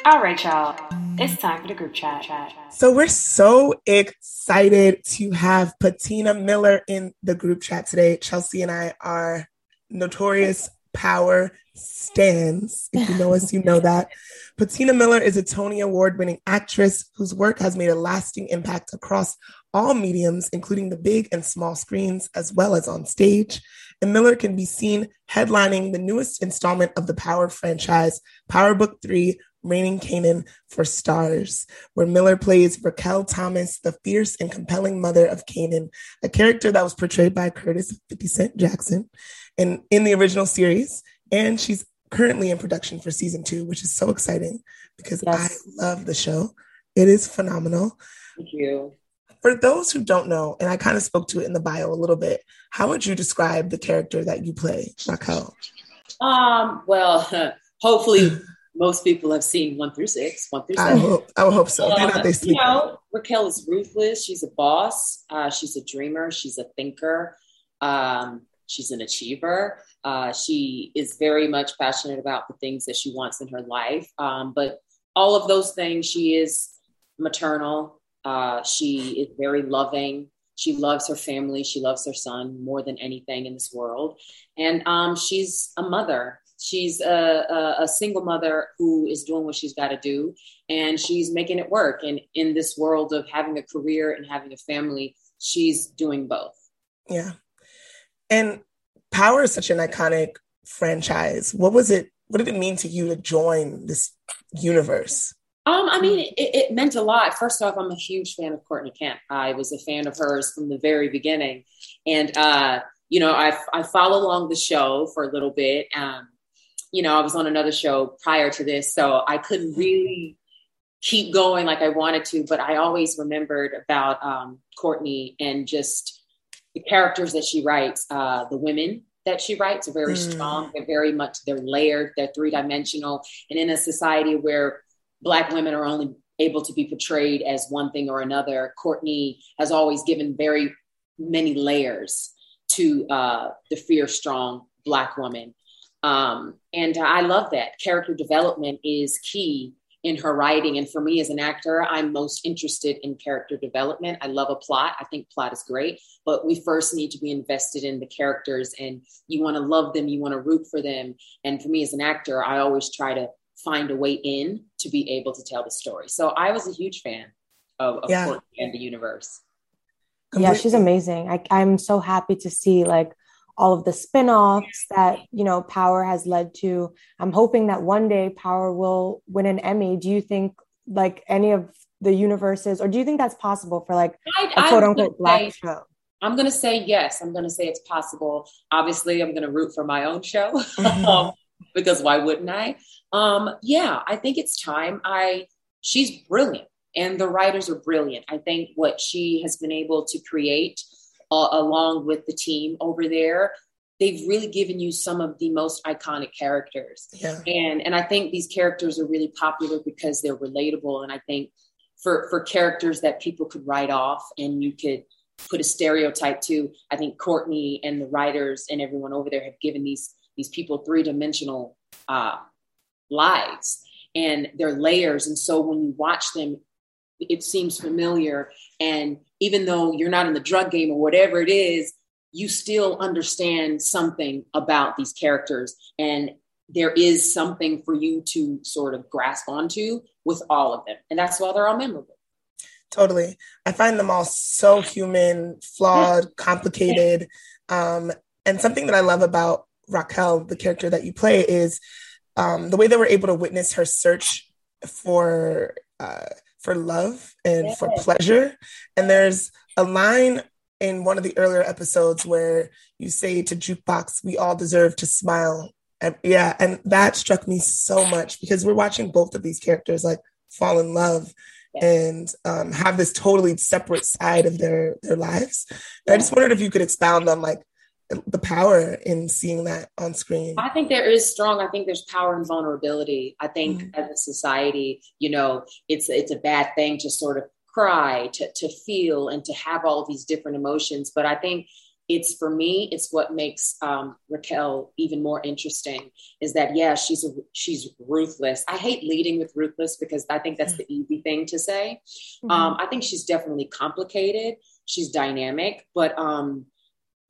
All right, y'all. It's time for the group chat. So we're so excited to have Patina Miller in the group chat today. Chelsea and I are notorious Power stans. If you know us, you know that. Patina Miller is a Tony Award-winning actress whose work has made a lasting impact across all mediums, including the big and small screens, as well as on stage. And Miller can be seen headlining the newest installment of the Power franchise, Power Book three, Reigning Kanan for Stars, where Miller plays Raquel Thomas, the fierce and compelling mother of Kanan, a character that was portrayed by Curtis fifty cent Jackson in, in the original series. And she's currently in production for season two, which is so exciting because yes. I love the show. It is phenomenal. Thank you. For those who don't know, and I kind of spoke to it in the bio a little bit, how would you describe the character that you play, Raquel? Um, well, hopefully... most people have seen one through six, one through seven. I hope, I hope so. Uh, not they sleep. You know, Raquel is ruthless. She's a boss. Uh, she's a dreamer. She's a thinker. Um, she's an achiever. Uh, she is very much passionate about the things that she wants in her life. Um, but all of those things, she is maternal. Uh, she is very loving. She loves her family. She loves her son more than anything in this world. And um, she's a mother. She's a, a, a single mother who is doing what she's got to do, and she's making it work. And in this world of having a career and having a family, she's doing both. Yeah. And Power is such an iconic franchise. What was it? What did it mean to you to join this universe? Um, I mean, it, it meant a lot. First off, I'm a huge fan of Courtney Kemp. I was a fan of hers from the very beginning. And, uh, you know, I, I followed along the show for a little bit. Um, You know, I was on another show prior to this, so I couldn't really keep going like I wanted to. But I always remembered about um, Courtney and just the characters that she writes. Uh, the women that she writes are very mm. strong. They're very much, they're layered. They're three-dimensional. And in a society where Black women are only able to be portrayed as one thing or another, Courtney has always given very many layers to uh, the fierce, strong Black woman. Um, and I love that. Character development is key in her writing. And for me as an actor, I'm most interested in character development. I love a plot. I think plot is great, but we first need to be invested in the characters, and you want to love them. You want to root for them. And for me as an actor, I always try to find a way in to be able to tell the story. So I was a huge fan of, of yeah. Courtney and the universe. Yeah, she's amazing. I, I'm so happy to see like all of the spinoffs that, you know, Power has led to. I'm hoping that one day Power will win an Emmy. Do you think like any of the universes, or do you think that's possible for like I, a quote unquote Black say, show? I'm going to say yes. I'm going to say it's possible. Obviously I'm going to root for my own show mm-hmm. because why wouldn't I? Um, yeah, I think it's time. I, she's brilliant and the writers are brilliant. I think what she has been able to create along with the team over there they've really given you some of the most iconic characters. Yeah. And, and I think these characters are really popular because they're relatable. And I think for, for characters that people could write off and you could put a stereotype to, I think Courtney and the writers and everyone over there have given these, these people three-dimensional uh, lives and their layers. And so when you watch them, it seems familiar. And even though you're not in the drug game or whatever it is, you still understand something about these characters. And there is something for you to sort of grasp onto with all of them. And that's why they're all memorable. Totally. I find them all so human, flawed, complicated. Um, and something that I love about Raquel, the character that you play, is um, the way that we're able to witness her search for uh, for love and yeah. for pleasure. And there's a line in one of the earlier episodes where you say to Jukebox, "We all deserve to smile." And, yeah, and that struck me so much because we're watching both of these characters like fall in love yeah. and um, have this totally separate side of their their lives. Yeah. I just wondered if you could expound on like the power in seeing that on screen. I think there is strong. I think there's power in vulnerability. I think mm-hmm. as a society, you know, it's it's a bad thing to sort of cry, to, to feel, and to have all of these different emotions. But I think it's, for me, it's what makes um, Raquel even more interesting is that, yeah, she's, a, she's ruthless. I hate leading with ruthless because I think that's the easy thing to say. Mm-hmm. Um, I think she's definitely complicated. She's dynamic, but um,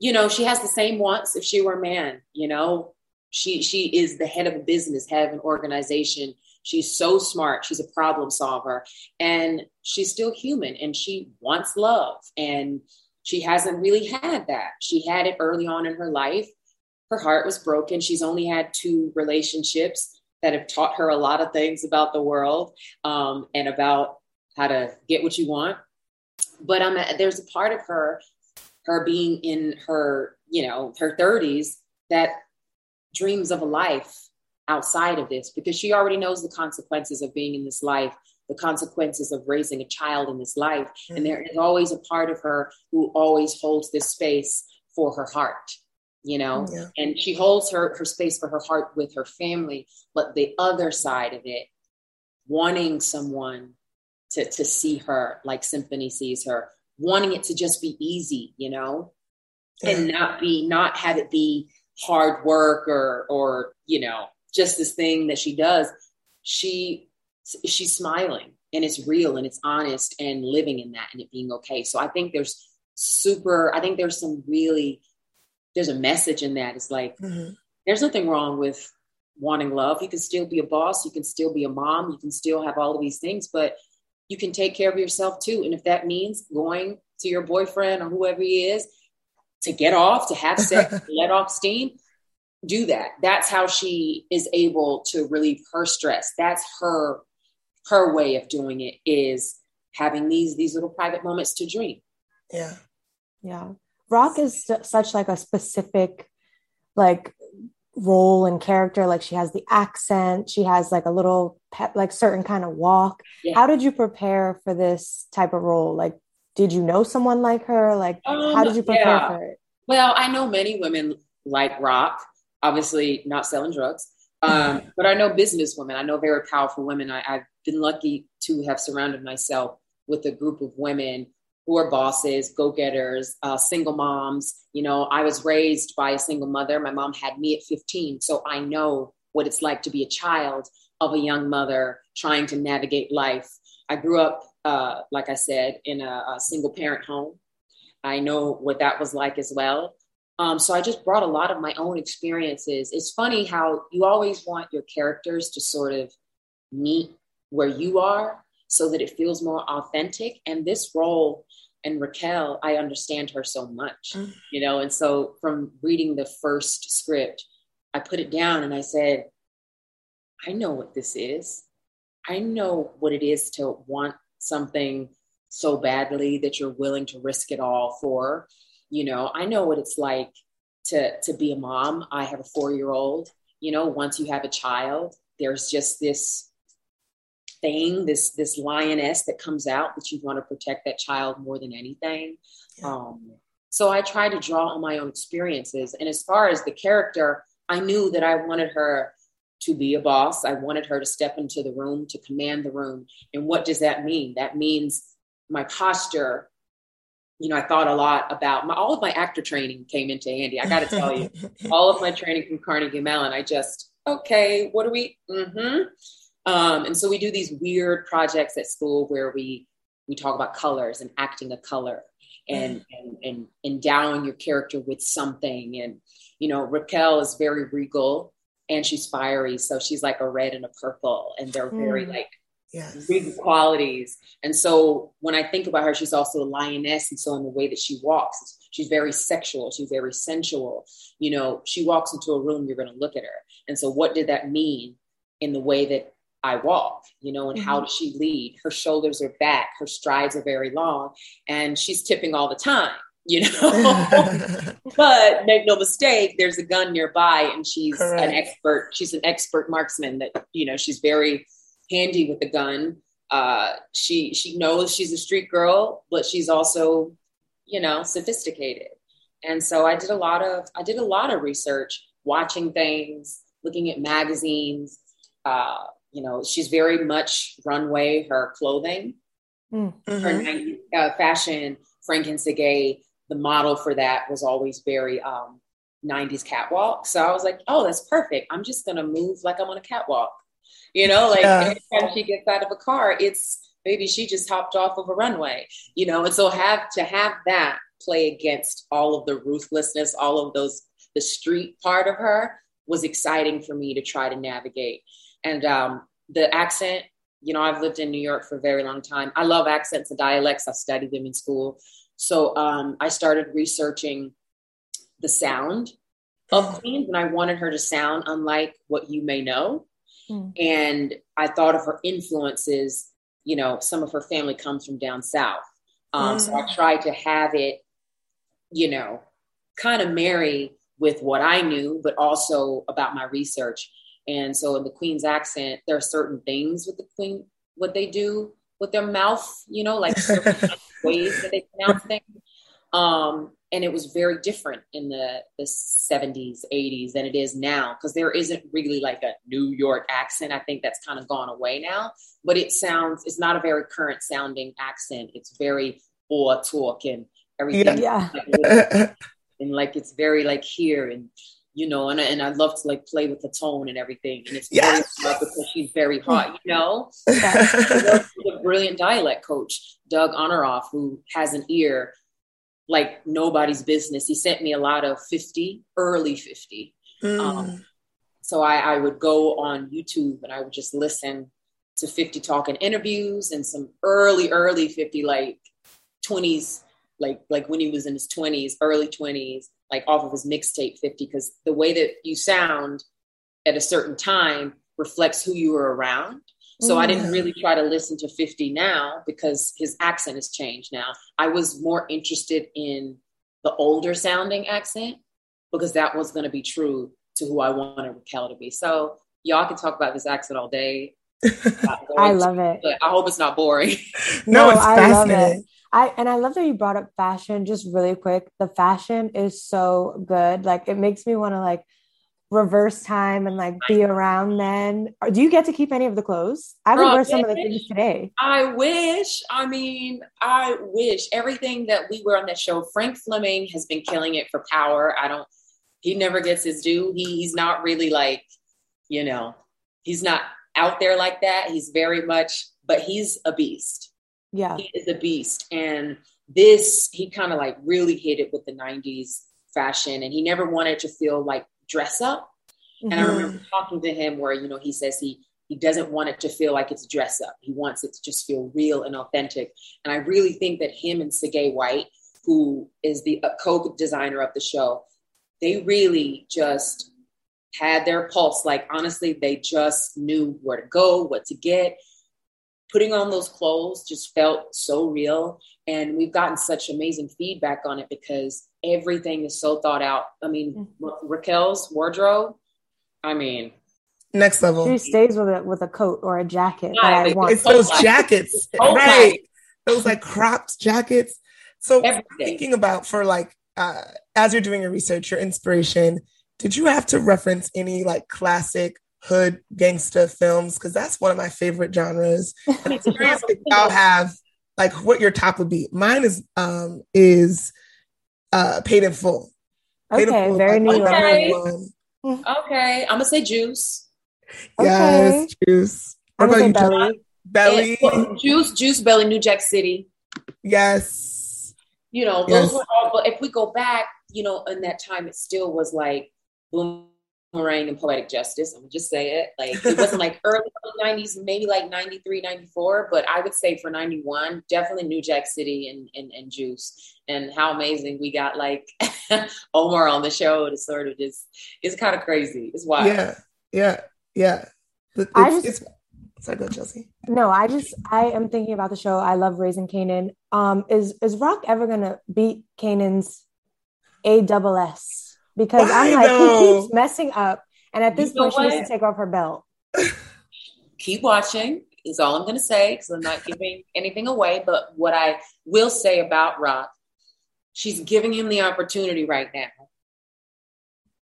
you know, she has the same wants if she were a man, you know, she, she is the head of a business, head of an organization. She's so smart. She's a problem solver and she's still human and she wants love. And she hasn't really had that. She had it early on in her life. Her heart was broken. She's only had two relationships that have taught her a lot of things about the world um, and about how to get what you want. But um, there's a part of her, her being in her, you know, her thirties that dreams of a life outside of this, because she already knows the consequences of being in this life, the consequences of raising a child in this life. Mm-hmm. And there is always a part of her who always holds this space for her heart, you know, yeah. and she holds her, her space for her heart with her family, but the other side of it, wanting someone to, to see her like Symphony sees her, wanting it to just be easy, you know, yeah. and not be, not have it be hard work or, or, you know, just this thing that she does. She, she's smiling and it's real and it's honest and living in that and it being okay. So I think there's super, I think there's some really, there's a message in that. It's like, mm-hmm. there's nothing wrong with wanting love. You can still be a boss. You can still be a mom. You can still have all of these things, but you can take care of yourself too. And if that means going to your boyfriend or whoever he is to get off, to have sex, to let off steam, do that. That's how she is able to relieve her stress. That's her, her way of doing it, is having these, these little private moments to dream. Yeah. Yeah. Rock is such like a specific, like role and character. Like she has the accent, she has like a little pet, like certain kind of walk. Yeah. How did you prepare for this type of role? Like, did you know someone like her? Like, um, how did you prepare yeah. for it? Well, I know many women like Rock, obviously not selling drugs. Um, but I know businesswomen. I know very powerful women. I, I've been lucky to have surrounded myself with a group of women who are bosses, go-getters, uh, single moms. You know, I was raised by a single mother. My mom had me at fifteen. So I know what it's like to be a child of a young mother trying to navigate life. I grew up, uh, like I said, in a, a single parent home. I know what that was like as well. Um, so I just brought a lot of my own experiences. It's funny how you always want your characters to sort of meet where you are so that it feels more authentic. And this role, and Raquel, I understand her so much, mm. you know? And so from reading the first script, I put it down and I said, I know what this is. I know what it is to want something so badly that you're willing to risk it all for. You know, I know what it's like to, to be a mom. I have a four-year-old, you know, once you have a child, there's just this thing, this, this lioness that comes out that you want to protect that child more than anything. Yeah. Um, So I tried to draw on my own experiences. And as far as the character, I knew that I wanted her to be a boss. I wanted her to step into the room, to command the room. And what does that mean? That means my posture. You know, I thought a lot about my, all of my actor training came into handy. I got to tell you, all of my training from Carnegie Mellon, I just, okay, what do we, mm-hmm. Um, and so we do these weird projects at school where we, we talk about colors and acting a color and, mm. and, and endowing your character with something. And, you know, Raquel is very regal and she's fiery. So she's like a red and a purple and they're mm. very like, yes. big qualities. And so when I think about her, she's also a lioness. And so in the way that she walks, she's very sexual. She's very sensual. You know, she walks into a room, you're going to look at her. And so what did that mean in the way that I walk, you know, and mm-hmm. how does she lead? Her shoulders are back. Her strides are very long and she's tipping all the time, you know, but make no mistake, there's a gun nearby and she's Correct. an expert. She's an expert marksman that, you know, she's very handy with the gun. Uh, she, she knows she's a street girl, but she's also, you know, sophisticated. And so I did a lot of, I did a lot of research, watching things, looking at magazines. Uh, you know, she's very much runway, her clothing, mm-hmm. her uh, fashion, Frankenstein gay. The model for that was always very, um, nineties catwalk. So I was like, oh, that's perfect. I'm just going to move like I'm on a catwalk. You know, like yeah. every time she gets out of a car, it's maybe she just hopped off of a runway, you know, and so have to have that play against all of the ruthlessness, all of those, the street part of her was exciting for me to try to navigate. And um, the accent, you know, I've lived in New York for a very long time. I love accents and dialects. I studied them in school. So um, I started researching the sound of Queens and I wanted her to sound unlike what you may know. Mm. And I thought of her influences, you know, some of her family comes from down south. Um, mm. So I tried to have it, you know, kind of marry with what I knew, but also about my research. And so in the Queen's accent, there are certain things with the Queen, what they do with their mouth, you know, like certain ways that they pronounce things. Um, and it was very different in the, the seventies, eighties than it is now, because there isn't really like a New York accent. I think that's kind of gone away now, but it sounds, it's not a very current sounding accent. It's very or talk and everything. Yeah. yeah. And like, it's very like here and, you know, and, and I love to like play with the tone and everything. And it's yes. very because she's very hot, you know, a brilliant dialect coach, Doug Oneroff, who has an ear like nobody's business. He sent me a lot of fifty, early fifty. Mm. Um, so I, I would go on YouTube and I would just listen to fifty talking interviews and some early, early fifty, like twenties, like, like when he was in his twenties, early twenties, like off of his mixtape fifty, because the way that you sound at a certain time reflects who you were around. So I didn't really try to listen to fifty now because his accent has changed now. I was more interested in the older sounding accent because that was going to be true to who I wanted Raquel to be. So y'all can talk about this accent all day. I love it. But I hope it's not boring. No, it's I fascinating. Love it. I, and I love that you brought up fashion just really quick. The fashion is so good. Like it makes me want to like reverse time and like be around then. Do you get to keep any of the clothes? I would wear some of the things today. I wish. I mean, I wish everything that we wear on that show. Frank Fleming has been killing it for Power. I don't, he never gets his due. He, he's not really like, you know, he's not out there like that. He's very much, but he's a beast. Yeah. He is a beast. And this, he kind of like really hit it with the nineties fashion and he never wanted to feel like dress up. And mm-hmm. I remember talking to him where, you know, he says he, he doesn't want it to feel like it's dress up. He wants it to just feel real and authentic. And I really think that him and Sergay White, who is the co-designer of the show, they really just had their pulse. Like, honestly, they just knew where to go, what to get. Putting on those clothes just felt so real. And we've gotten such amazing feedback on it because everything is so thought out. I mean, Ra- Raquel's wardrobe, I mean. Next level. She stays with it with a coat or a jacket. Yeah, that I want. It's those jackets, right? Those like cropped jackets. So everything. Thinking about for like uh, as you're doing your research, your inspiration, did you have to reference any like classic hood gangster films? Because that's one of my favorite genres. And I'm curious if y'all have like what your top would be. Mine is um, is uh, Paid in Full. Paid okay, in Full, very like, new. Okay. One. Okay, I'm gonna say Juice. Yes, okay. Juice. What about you, Belly? Belly, and Juice, Juice, Belly, New Jack City. Yes, you know those yes. were all. But if we go back, you know, in that time, it still was like Boomerang and Poetic Justice. I'm just saying it. Like it wasn't like early nineties, maybe like ninety-three, ninety-four. But I would say for ninety-one, definitely New Jack City and and, and Juice. And how amazing we got like Omar on the show to sort of just. It's kind of crazy. It's wild. Yeah, yeah, yeah. It's, I just. It's, Sorry, go, Chelsea. No, I just, I am thinking about the show. I love Raising Kanan. Um, is is Rock ever going to beat Kanan's A double S? Because I I'm like, know. he keeps messing up. And at this you point, she needs to take off her belt. Keep watching is all I'm going to say, because I'm not giving anything away. But what I will say about Rock, she's giving him the opportunity right now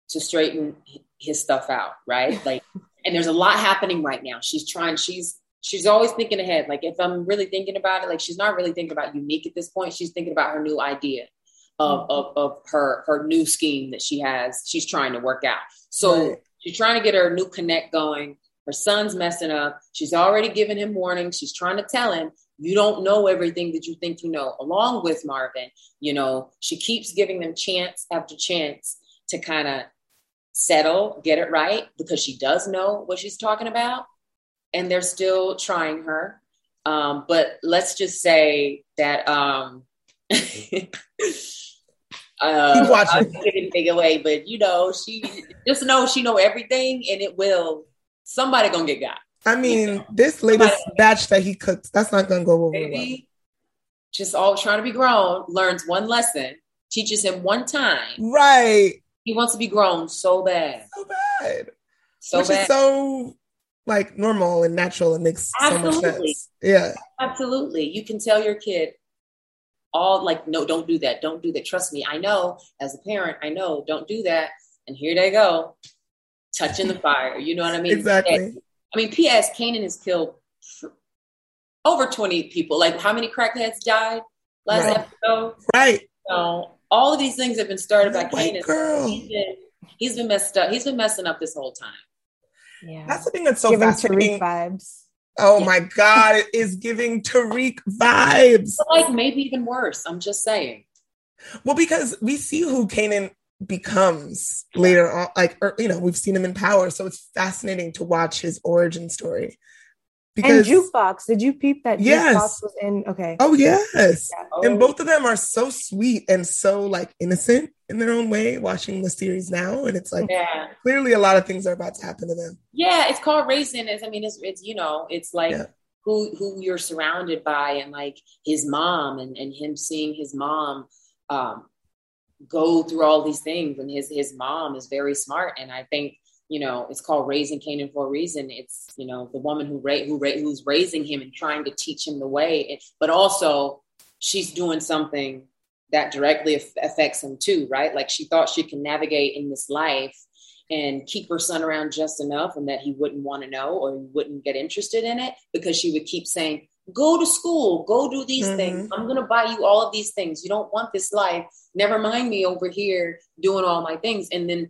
to straighten his stuff out, right? Like, and there's a lot happening right now. She's trying, she's, she's always thinking ahead. Like if I'm really thinking about it, like she's not really thinking about Unique at this point. She's thinking about her new idea of, mm-hmm. of, of her, her new scheme that she has, she's trying to work out. So right. she's trying to get her new connect going. Her son's messing up. She's already given him warnings. She's trying to tell him, you don't know everything that you think you know, along with Marvin. You know, she keeps giving them chance after chance to kind of settle, get it right, because she does know what she's talking about and they're still trying her. Um, but let's just say that um, uh, I'm giving thing away, but you know, she just know she know everything and it will, somebody gonna get got. I mean, you know? This latest batch that he cooked, that's not gonna go over well. Just all trying to be grown, learns one lesson, teaches him one time. Right. He wants to be grown so bad. So bad. So Which bad. is so like normal and natural and makes Absolutely. so much sense. Yeah. Absolutely. You can tell your kid all like, no, don't do that. Don't do that. Trust me. I know as a parent, I know don't do that. And here they go. Touching the fire. You know what I mean? Exactly. I mean, P S Kanan has killed over twenty people. Like how many crackheads died last right. episode? Right. So all of these things have been started by Kanan. He's been, he's been messed up. He's been messing up this whole time. Yeah, that's the thing that's so giving fascinating. Tariq vibes. Oh yeah. My God, it is giving Tariq vibes. Like maybe even worse. I'm just saying. Well, because we see who Kanan becomes later on. Like or, you know, we've seen him in Power, so it's fascinating to watch his origin story. Because, and Jukebox, did you peep that? Yes. Jukebox was in, okay. Oh, yes. Yeah. Oh. And both of them are so sweet and so like innocent in their own way watching the series now. And it's like, yeah. clearly a lot of things are about to happen to them. Yeah. It's called raising. I mean, it's, it's, you know, it's like yeah. who, who you're surrounded by and like his mom and, and him seeing his mom um, go through all these things. And his, his mom is very smart. And I think, you know, it's called Raising Kanan for a reason. It's, you know, the woman who ra- who ra- who's raising him and trying to teach him the way. It, but also, she's doing something that directly af- affects him too, right? Like she thought she can navigate in this life and keep her son around just enough and that he wouldn't want to know or he wouldn't get interested in it because she would keep saying, go to school, go do these mm-hmm. things. I'm going to buy you all of these things. You don't want this life. Never mind me over here doing all my things. And then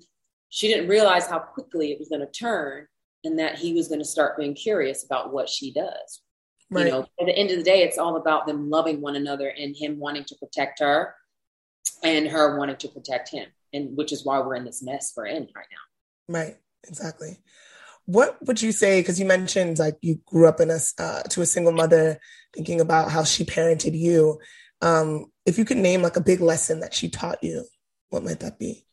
she didn't realize how quickly it was going to turn and that he was going to start being curious about what she does. Right. You know, at the end of the day, it's all about them loving one another and him wanting to protect her and her wanting to protect him. And which is why we're in this mess we're in right now. Right. Exactly. What would you say? Because you mentioned like you grew up in a, uh, to a single mother, thinking about how she parented you. Um, if you could name like a big lesson that she taught you, what might that be?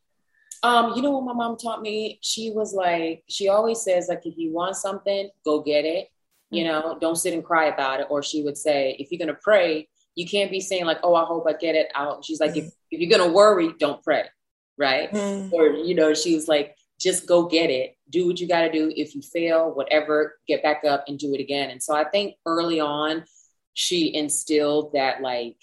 Um, you know what my mom taught me? She was like, she always says, like, if you want something, go get it. You know, don't sit and cry about it. Or she would say, if you're going to pray, you can't be saying like, oh, I hope I get it out. She's like, mm. if, if you're going to worry, don't pray. Right. Mm. Or, you know, she was like, just go get it. Do what you got to do. If you fail, whatever, get back up and do it again. And so I think early on, she instilled that like,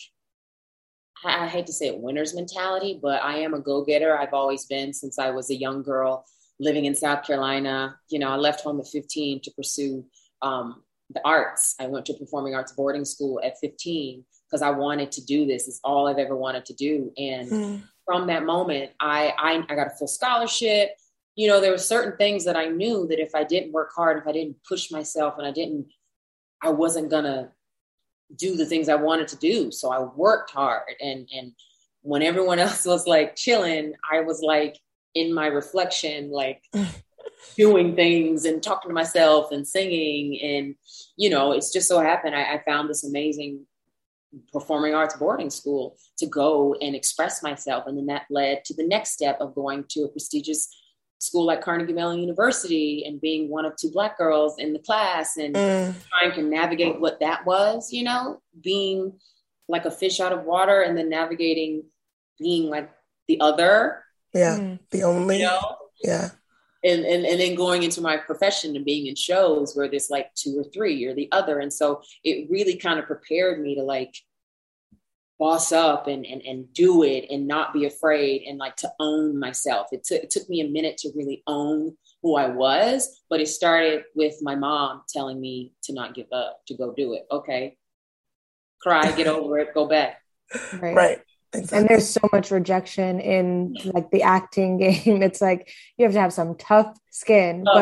I hate to say it, winner's mentality, but I am a go-getter. I've always been since I was a young girl living in South Carolina. You know, I left home at fifteen to pursue um, the arts. I went to performing arts boarding school at fifteen because I wanted to do this. It's all I've ever wanted to do. And mm. from that moment, I, I I got a full scholarship. You know, there were certain things that I knew that if I didn't work hard, if I didn't push myself and I didn't, I wasn't going to do the things I wanted to do. So I worked hard. And, and when everyone else was like chilling, I was like in my reflection, like doing things and talking to myself and singing. And, you know, it's just so happened. I, I found this amazing performing arts boarding school to go and express myself. And then that led to the next step of going to a prestigious school like Carnegie Mellon University and being one of two Black girls in the class and mm. trying to navigate what that was, you know, being like a fish out of water and then navigating being like the other. Yeah. Mm. The only. You know? Yeah. And, and and then going into my profession and being in shows where there's like two or three, you're the other. And so it really kind of prepared me to like boss up and, and, and do it and not be afraid and like to own myself. It, t- it took me a minute to really own who I was, but it started with my mom telling me to not give up, to go do it. Okay. Cry, get over it, go back. Right. Right. Exactly. And there's so much rejection in like the acting game. It's like, you have to have some tough skin, oh.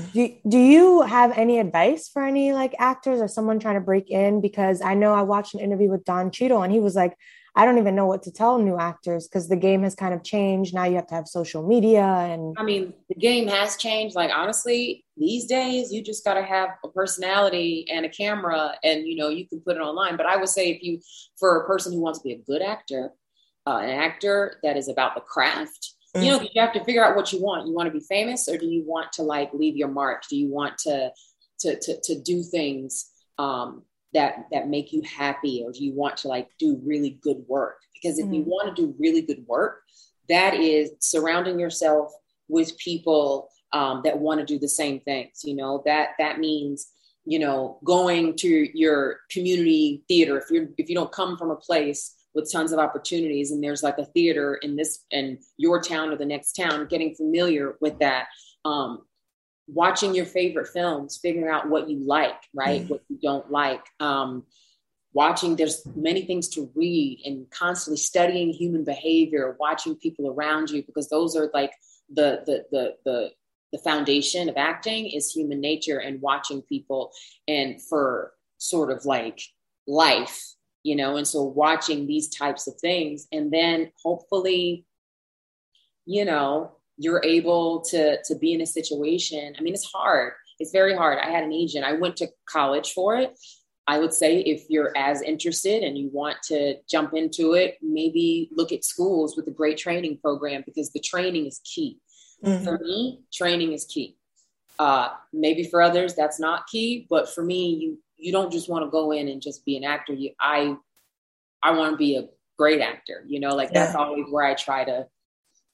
but do, do you have any advice for any like actors or someone trying to break in? Because I know I watched an interview with Don Cheadle and he was like, I don't even know what to tell new actors because the game has kind of changed. Now you have to have social media. And I mean, the game has changed. Like, honestly, these days you just got to have a personality and a camera and, you know, you can put it online. But I would say if you, for a person who wants to be a good actor, uh, an actor that is about the craft, mm-hmm. you know, you have to figure out what you want. You want to be famous or do you want to like leave your mark? Do you want to, to, to, to do things, um, that that make you happy, or do you want to like do really good work? Because if mm. you want to do really good work, that is surrounding yourself with people um, that want to do the same things. You know, that that means, you know, going to your community theater. If you're if you don't come from a place with tons of opportunities and there's like a theater in this in your town or the next town, getting familiar with that, um, watching your favorite films, figuring out what you like, right? Mm. What you don't like. Um, watching, there's many things to read and constantly studying human behavior, watching people around you, because those are like the, the, the, the, the foundation of acting is human nature and watching people and for sort of like life, you know? And so watching these types of things and then hopefully, you know, you're able to, to be in a situation. I mean, it's hard. It's very hard. I had an agent. I went to college for it. I would say if you're as interested and you want to jump into it, maybe look at schools with a great training program because the training is key. Mm-hmm. For me, training is key. Uh, maybe for others, that's not key. But for me, you you don't just want to go in and just be an actor. You, I, I want to be a great actor. You know, like that's yeah. always where I try to,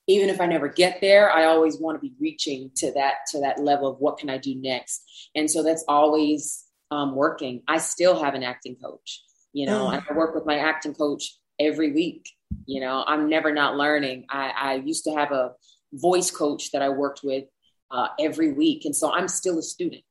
even if I never get there, I always want to be reaching to that, to that level of what can I do next? And so that's always um, working. I still have an acting coach, you know, mm. and I work with my acting coach every week. You know, I'm never not learning. I, I used to have a voice coach that I worked with uh, every week. And so I'm still a student,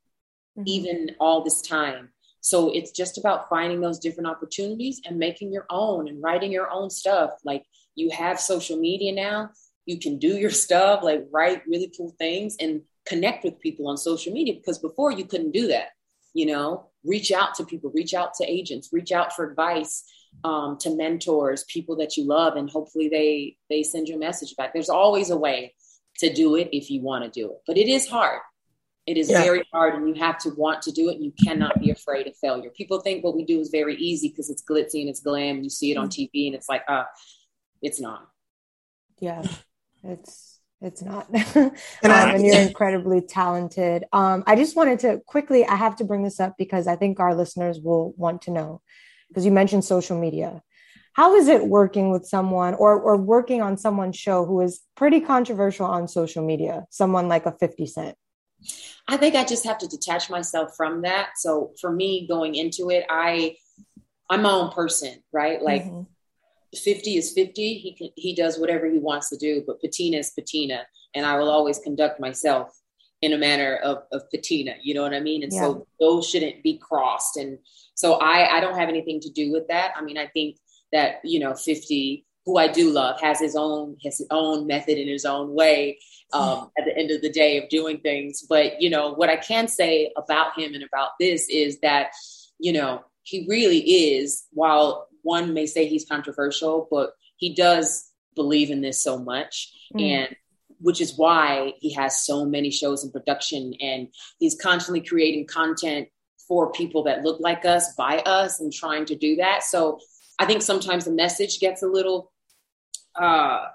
mm-hmm. even all this time. So it's just about finding those different opportunities and making your own and writing your own stuff. Like you have social media now. You can do your stuff, like write really cool things and connect with people on social media, because before you couldn't do that, you know, reach out to people, reach out to agents, reach out for advice, um, to mentors, people that you love, and hopefully they, they send you a message back. There's always a way to do it if you want to do it, but it is hard. It is yeah. very hard, and you have to want to do it, and you cannot be afraid of failure. People think what we do is very easy because it's glitzy and it's glam. And you see it on T V and it's like, uh, it's not. Yeah. It's, it's not, um, and you're incredibly talented. Um, I just wanted to quickly, I have to bring this up because I think our listeners will want to know, because you mentioned social media. How is it working with someone or, or working on someone's show who is pretty controversial on social media, someone like a fifty cent? I think I just have to detach myself from that. So for me going into it, I, I'm my own person, right? Like, mm-hmm. fifty is fifty. He can, he does whatever he wants to do, but patina is patina. And I will always conduct myself in a manner of, of patina. You know what I mean? And yeah. so those shouldn't be crossed. And so I, I don't have anything to do with that. I mean, I think that, you know, fifty, who I do love, has his own, his own method in his own way um, at the end of the day of doing things. But, you know, what I can say about him and about this is that, you know, he really is, while one may say he's controversial, but he does believe in this so much. Mm. And which is why he has so many shows in production, and he's constantly creating content for people that look like us, by us, and trying to do that. So I think sometimes the message gets a little, uh,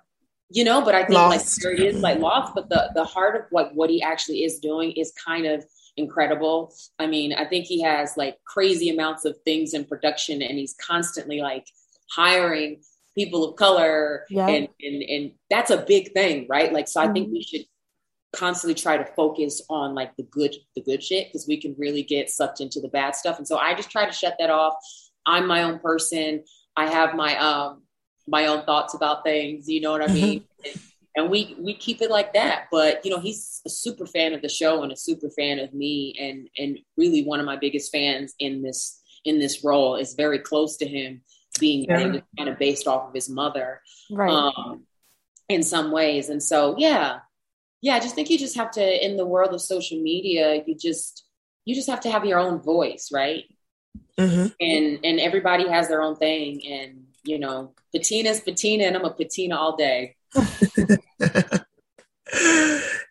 you know, but I think lost. like there it is, like lost, but the, the heart of like what he actually is doing is kind of incredible. I mean, I think he has like crazy amounts of things in production, and he's constantly like hiring people of color. Yeah. And, and, and that's a big thing, right? Like, so mm-hmm. I think we should constantly try to focus on like the good, the good shit, because we can really get sucked into the bad stuff. And so I just try to shut that off. I'm my own person. I have my, um, my own thoughts about things, you know what I mean? and, and we, we keep it like that, but you know, he's a super fan of the show and a super fan of me, and, and really one of my biggest fans in this, in this role. Is very close to him being yeah. kind of based off of his mother, right? Um, in some ways. And so, yeah, yeah, I just think you just have to, in the world of social media, you just, you just have to have your own voice, right? Mm-hmm. And and everybody has their own thing, and you know, patina's patina, and I'm a patina all day. yeah,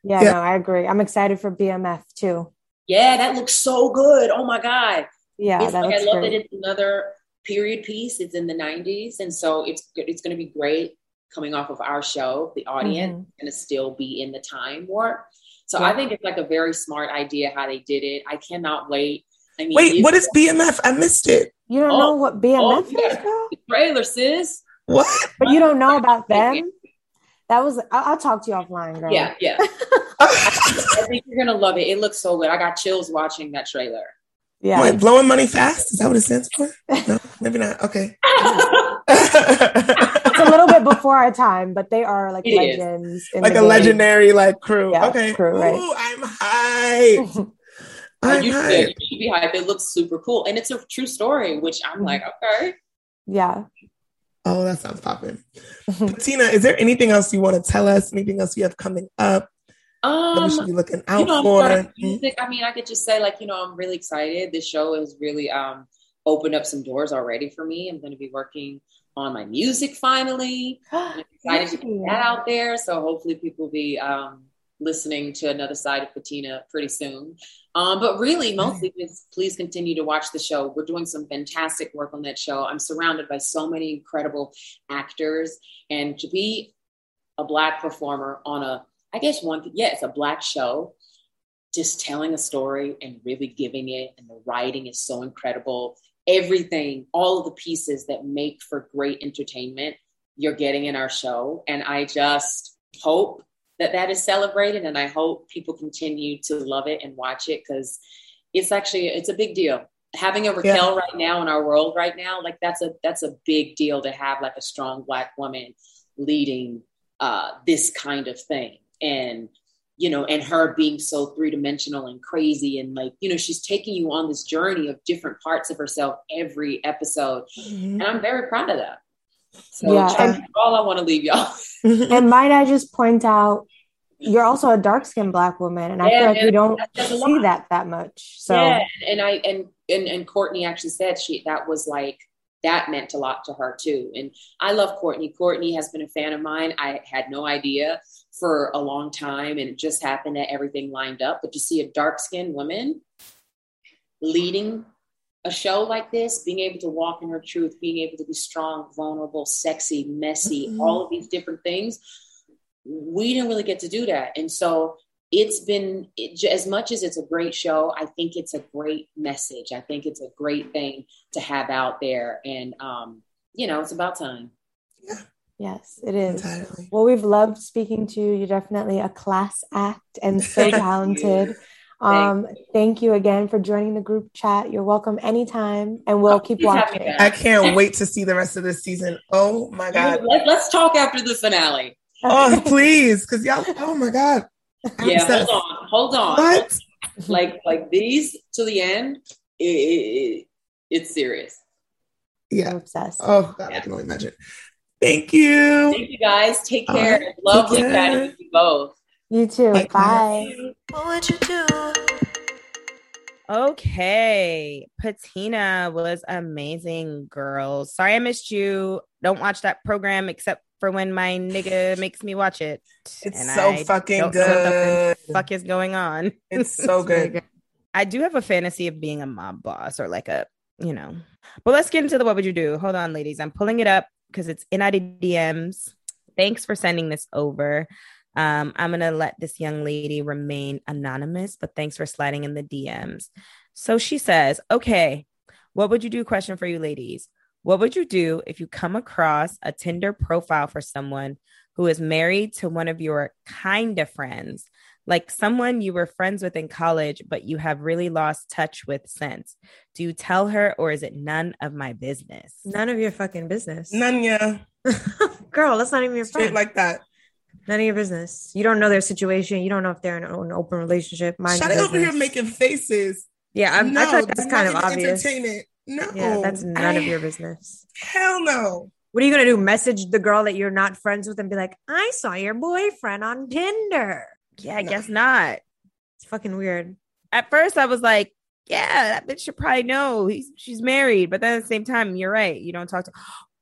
yeah, no, I agree. I'm excited for B M F too. Yeah, that looks so good. Oh my god. Yeah, it's that like, looks I love great. That it's another period piece. It's in the nineties, and so it's it's going to be great coming off of our show. The audience mm-hmm. is going to still be in the time warp. So yeah. I think it's like a very smart idea how they did it. I cannot wait. I mean, wait, what is B M F? I missed it. You don't oh, know what B M F oh, yeah. is, though? The trailer, sis. What? But you don't know about them? That was, I'll, I'll talk to you offline, girl. Yeah, yeah. I think you're going to love it. It looks so good. I got chills watching that trailer. Yeah. What, blowing money fast? Is that what it stands for? No, maybe not. Okay. It's a little bit before our time, but they are like it legends. In like the a game. Legendary like crew. Yeah, okay. Crew, right? Ooh, I'm hyped. Like you, should, you should be hyped. It looks super cool, and it's a true story, which I'm like, okay, yeah. Oh, that sounds popping. Patina, is there anything else you want to tell us? Anything else you have coming up um, that we should be looking out you know, for? Music, I mean, I could just say, like, you know, I'm really excited. This show has really um, opened up some doors already for me. I'm going to be working on my music finally. I'm excited to get that out there. So hopefully, people will be. Um, listening to another side of Patina pretty soon. Um, but really mostly just please continue to watch the show. We're doing some fantastic work on that show. I'm surrounded by so many incredible actors, and to be a Black performer on a, I guess one, yeah, it's a Black show, just telling a story and really giving it. And the writing is so incredible. Everything, all of the pieces that make for great entertainment, you're getting in our show. And I just hope that that is celebrated, and I hope people continue to love it and watch it, because it's actually, it's a big deal. Having a Raquel yeah. right now in our world right now, like that's a, that's a big deal to have like a strong Black woman leading uh, this kind of thing. And, you know, and her being so three-dimensional and crazy, and like, you know, she's taking you on this journey of different parts of herself every episode. Mm-hmm. And I'm very proud of that. So yeah, and, all I want to leave y'all. And might I just point out, you're also a dark-skinned Black woman, and I yeah, feel like we don't see that that much. So yeah, and I and, and and Courtney actually said she that was like that meant a lot to her too. And I love Courtney. Courtney has been a fan of mine. I had no idea for a long time, and it just happened that everything lined up. But to see a dark-skinned woman leading a show like this, being able to walk in her truth, being able to be strong, vulnerable, sexy, messy, mm-hmm. all of these different things, we didn't really get to do that. And so it's been, it, as much as it's a great show, I think it's a great message. I think it's a great thing to have out there. And, um, you know, it's about time. Yeah. Yes, it is. Entirely. Well, we've loved speaking to you. You're definitely a class act and so talented. Um, thank you. thank you again for joining the group chat. You're welcome anytime, and we'll oh, keep watching. I can't wait to see the rest of this season. Oh my God. Let's talk after the finale. Oh, please. Cause y'all, oh my God. I'm yeah. Obsessed. Hold on. Hold on. What? Like, like these to the end, it, it, it's serious. Yeah. I'm obsessed. Oh God, yeah. I can only imagine. Thank you. Thank you guys. Take care. Right. Lovely chatting with you both. You too. Thank Bye. You. What would you do? Okay. Patina was amazing, girls. Sorry I missed you. Don't watch that program except for when my nigga makes me watch it. It's and so I fucking good. What the fuck is going on? It's so it's good. Really good. I do have a fantasy of being a mob boss or like a, you know. But let's get into the what would you do. Hold on, ladies. I'm pulling it up because it's in our D Ms. Thanks for sending this over. Um, I'm going to let this young lady remain anonymous, but thanks for sliding in the D Ms. So she says, okay, what would you do? Question for you ladies. What would you do if you come across a Tinder profile for someone who is married to one of your kind of friends, like someone you were friends with in college, but you have really lost touch with since? Do you tell her or is it none of my business? None of your fucking business. None, yeah. Girl, that's not even your friend. Straight like that. None of your business. You don't know their situation. You don't know if they're in an open relationship. Mind Shut it over here making faces. Yeah, I'm, no, I thought that's kind of obvious. No, yeah, that's none I, of your business. Hell no. What are you going to do? Message the girl that you're not friends with and be like, I saw your boyfriend on Tinder. Yeah, I no. guess not. It's fucking weird. At first I was like, yeah, that bitch should probably know he's, she's married. But then at the same time, you're right. You don't talk to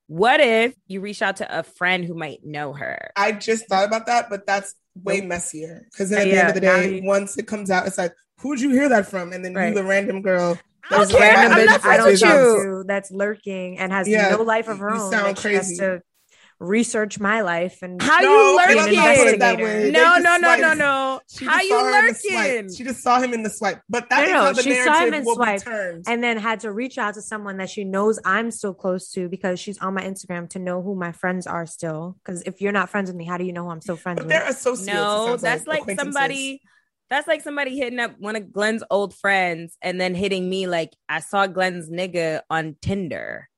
What if you reach out to a friend who might know her? I just thought about that, but that's way messier. Because then at yeah, the end of the day, I, once it comes out, it's like, who'd you hear that from? And then right. you, the random girl. I don't care. Like, I'm not, I don't you. That's lurking and has yeah, no life of her own. You sound crazy. Has to research my life. And how no, you lurking? That way. No, no, no, no, no. How you lurking? She just saw him in the swipe. But that's no, no, how the narrative will be turned. And then had to reach out to someone that she knows I'm still close to because she's on my Instagram to know who my friends are still. Because if you're not friends with me, how do you know who I'm still friends but with? They're associates. No, that's like, like somebody... That's like somebody hitting up one of Glenn's old friends and then hitting me like, I saw Glenn's nigga on Tinder.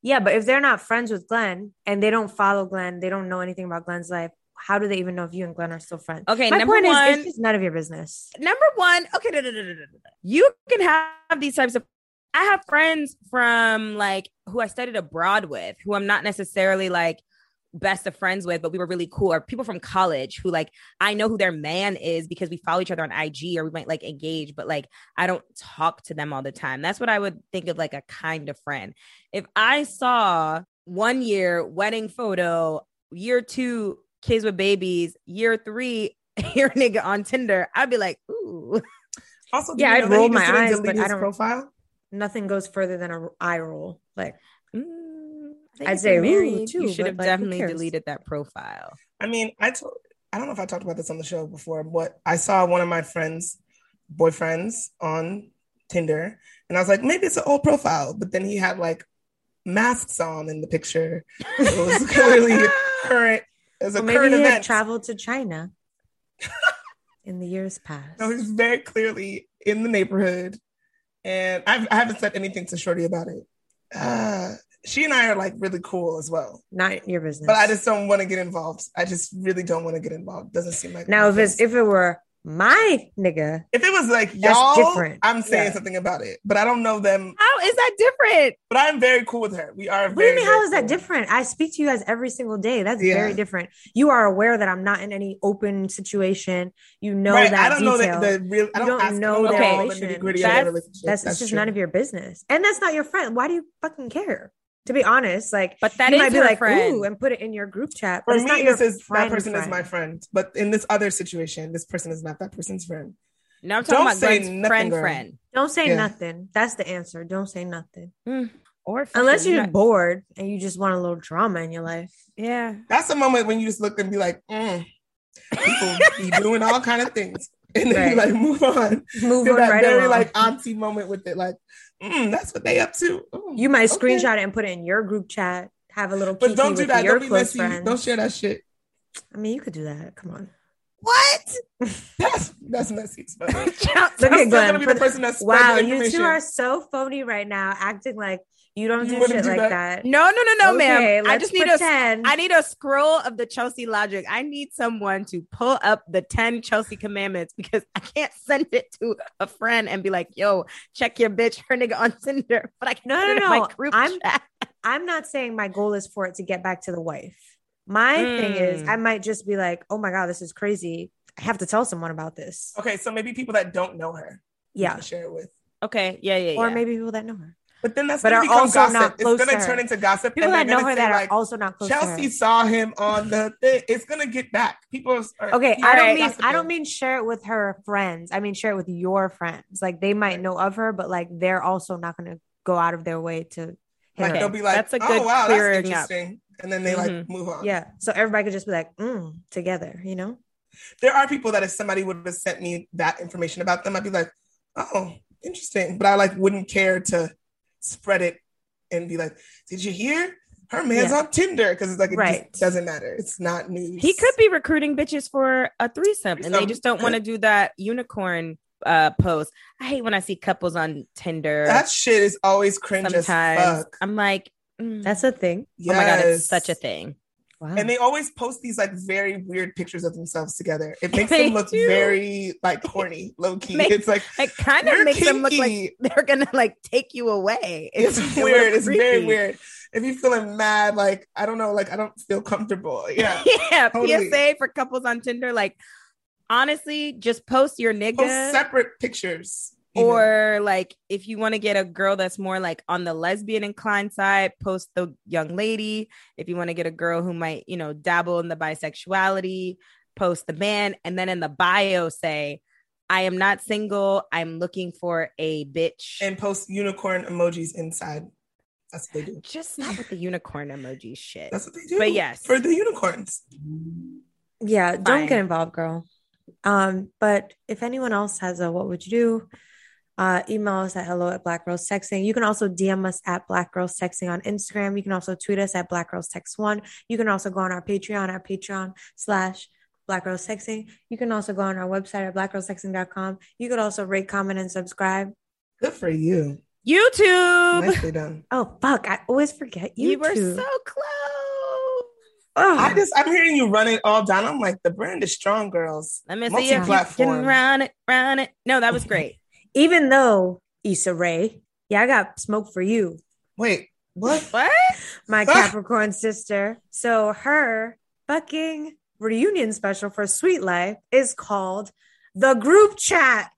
Yeah, but if they're not friends with Glenn and they don't follow Glenn, they don't know anything about Glenn's life, how do they even know if you and Glenn are still friends? Okay, my number point one, is, it's just none of your business. Number one, okay, da, da, da, da, da. You can have these types of, I have friends from like, who I studied abroad with, who I'm not necessarily like, best of friends with, but we were really cool, or people from college who like I know who their man is because we follow each other on I G or we might like engage, but like I don't talk to them all the time. That's what I would think of like a kind of friend. If I saw one year wedding photo, year two kids with babies, year three your nigga on Tinder, I'd be like, ooh. Also, yeah, I'd roll my eyes, but I don't profile. Nothing goes further than an eye roll. Like. Mm. I'd say married, too, you should have like, definitely deleted that profile. I mean, I told, I don't know if I talked about this on the show before, but I saw one of my friends' boyfriends on Tinder and I was like, maybe it's an old profile. But then he had like masks on in the picture. It was clearly current. It was a well, current maybe he event. Had traveled to China in the years past. No, he's very clearly in the neighborhood. And I've, I haven't said anything to Shorty about it. Uh, She and I are like really cool as well. Not your business. But I just don't want to get involved. I just really don't want to get involved. Doesn't seem like now. If it's, if it were my nigga, if it was like y'all, different. I'm saying yeah. something about it. But I don't know them. How is that different? But I'm very cool with her. We are. What very, do you mean? How is that cool. different? I speak to you guys every single day. That's yeah. very different. You are aware that I'm not in any open situation. You know right. that. I don't detail. know that the real. I don't, don't ask know that. All the nitty-gritty of their relationship. That's, that's just true. None of your business, and that's not your friend. Why do you fucking care? To be honest, like, but that you is might be like, friend. Ooh, and put it in your group chat. For me, this is that person friend. is my friend. But in this other situation, this person is not that person's friend. No, I'm talking Don't about say nothing, friend, girl. friend. Don't say yeah. nothing. That's the answer. Don't say nothing. Mm. Or unless you're not- bored and you just want a little drama in your life. Yeah. That's the moment when you just look and be like, mm. people be doing all kind of things. And then right. you like move on. Move on that right very along. Like auntie moment with it. Like, mm, that's what they up to. Ooh, you might okay. screenshot it and put it in your group chat. Have a little. But don't do that. Don't be messy. Friends. Don't share that shit. I mean, you could do that. Come on. What? That's that's messy. Look at Glenn. Gonna be the person that wow, you two are so phony right now, acting like you don't you do shit do like that. that. No, no, no, no, okay, ma'am. I just need pretend. a. I need a scroll of the Chelsea logic. I need someone to pull up the ten Chelsea commandments because I can't send it to a friend and be like, "Yo, check your bitch, her nigga on Tinder." But I can no, no, no. My group I'm chat. I'm not saying my goal is for it to get back to the wife. My mm. thing is, I might just be like, oh my God, this is crazy. I have to tell someone about this. Okay, so maybe people that don't know her. Yeah. Share it with. Okay, yeah, yeah, or yeah. maybe people that know her. But then that's going to become gossip. It's going to turn into gossip. People that know her that are also not close to her. Chelsea saw him on the thing. It's going to get back. People are... Okay, I don't mean I don't mean share it with her friends. I mean share it with your friends. Like, they might know of her, but like they're also not going to go out of their way to... Like they'll be like, that's a good oh wow, that's interesting. Up. And then they like mm-hmm. move on. Yeah. So everybody could just be like, mm, together, you know? There are people that if somebody would have sent me that information about them, I'd be like, oh, interesting. But I like wouldn't care to spread it and be like, did you hear? Her man's yeah. on Tinder. Because it's like, it right. just doesn't matter. It's not news. He could be recruiting bitches for a threesome, threesome. and they just don't want to do that unicorn uh post. I hate when I see couples on Tinder. That shit is always cringe sometimes. As fuck. I'm like, mm, that's a thing. Yes. Oh my God, it's such a thing. Wow. And they always post these like very weird pictures of themselves together. It makes them look do. very like corny, low key. Make, it's like it kind of makes kinky. them look like they're gonna like take you away. It's, it's weird. It's creepy. Very weird. If you're feeling mad, like I don't know, like I don't feel comfortable. Yeah, yeah. Totally. P S A for couples on Tinder, like. Honestly, just post your nigga. Post separate pictures. Even. Or like if you want to get a girl that's more like on the lesbian inclined side, post the young lady. If you want to get a girl who might, you know, dabble in the bisexuality, post the man. And then in the bio say, I am not single. I'm looking for a bitch. And post unicorn emojis inside. That's what they do. Just not with the unicorn emoji shit. That's what they do. But yes. For the unicorns. Yeah. Fine. Don't get involved, girl. Um, but if anyone else has a what would you do, uh, email us at hello at Black Girls Texting. You can also D M us at Black Girls Texting on Instagram. You can also tweet us at Black Girls Text One. You can also go on our Patreon at Patreon slash Black Girls Texting. You can also go on our website at black girls texting dot com. You could also rate, comment, and subscribe. Good for you. YouTube. Nicely done. Oh, fuck. I always forget you. You were so close. Oh. I just, I'm hearing you running all down. I'm like, the brand is strong, girls. Let me see if you can run it, run it. No, that was great. Even though, Issa Rae, yeah, I got smoke for you. Wait, what? What? My Capricorn sister. So her fucking reunion special for Sweet Life is called The Group Chat.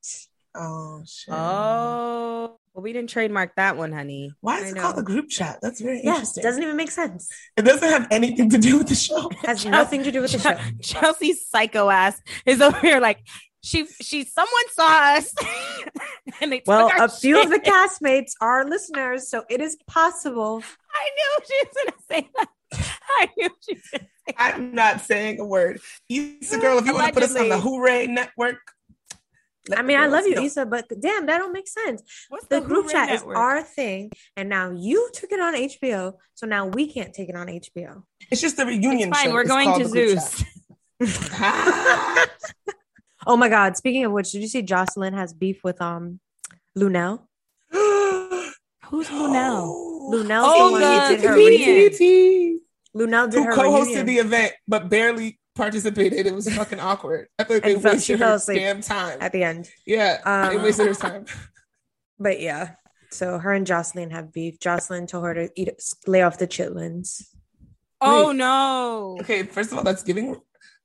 Oh, shit. Oh. Well, we didn't trademark that one, honey. Why is it called The Group Chat? That's very yeah, interesting. It doesn't even make sense. It doesn't have anything to do with the show. It has Chelsea, nothing to do with the show. Chelsea's psycho ass is over here like, she, she, someone saw us. and they well, took our a shit. Few of the castmates are listeners, so it is possible. I knew she was going to say that. I knew she was going to say that. I'm not saying a word. Issa girl, if you Allegedly. want to put us on the Hooray Network, Let I mean, I love you, know. Issa, but damn, that don't make sense. What's the, the group chat network? Is our thing, and now you took it on H B O, so now we can't take it on H B O. It's just the reunion it's fine. Show. We're it's going to Zeus. Oh my God! Speaking of which, did you see Jocelyn has beef with um Luenell? Who's no. Luenell? Luenell. Oh, the comedian. Luenell did who her co-hosted reunion. The event, but barely. Participated. It was fucking awkward. I think they so wasted her damn time at the end. Yeah, um, it wasted her time. But yeah, so her and Jocelyn have beef. Jocelyn told her to eat, lay off the chitlins. Oh Wait. no! Okay, first of all, that's giving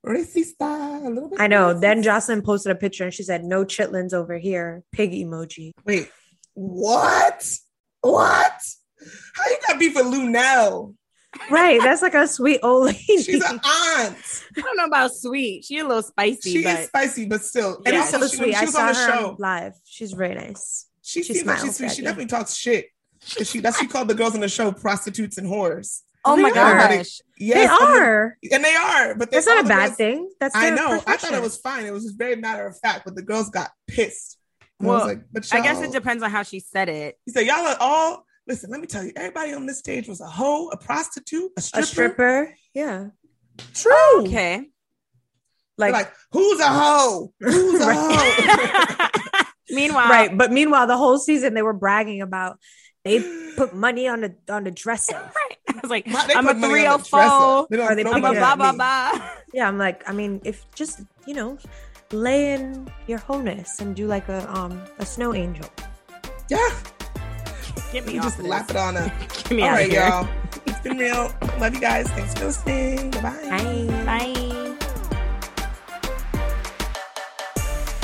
racista a little bit. I know. Racist. Then Jocelyn posted a picture and she said, "No chitlins over here." Pig emoji. Wait, what? What? How you got beef with Luenell? Right, that's like a sweet old lady. She's an aunt. I don't know about sweet. She's a little spicy. She but... is spicy, but still. And yeah, so she, sweet. She I was saw on the her show. Live. She's very nice. She, she seems like she's sweet. She definitely talks shit. She that's she called the girls on the show prostitutes and whores. Oh they my gosh! Yes, they are, and they, and they are. But that's not a bad girls, thing. That's I know. Profession. I thought it was fine. It was just very matter of fact. But the girls got pissed. And well, I, like, but I guess it depends on how she said it. She said, "Y'all are all." Listen, let me tell you, everybody on this stage was a hoe, a prostitute, a stripper. A stripper, yeah. True. Okay. Like, like who's a hoe? Who's a hoe? Meanwhile, right. But meanwhile, the whole season they were bragging about they put money on the on the dresser. Right. I was like, My, I'm a three oh four. They or they put money blah, blah, blah. Yeah, I'm like, I mean, if just, you know, lay in your wholeness and do like a um a snow angel. Yeah. Get me you off just lap it on up. Get me All out right, of here. Y'all. It's been real. Love you guys. Thanks for listening. Bye-bye. Bye. Bye.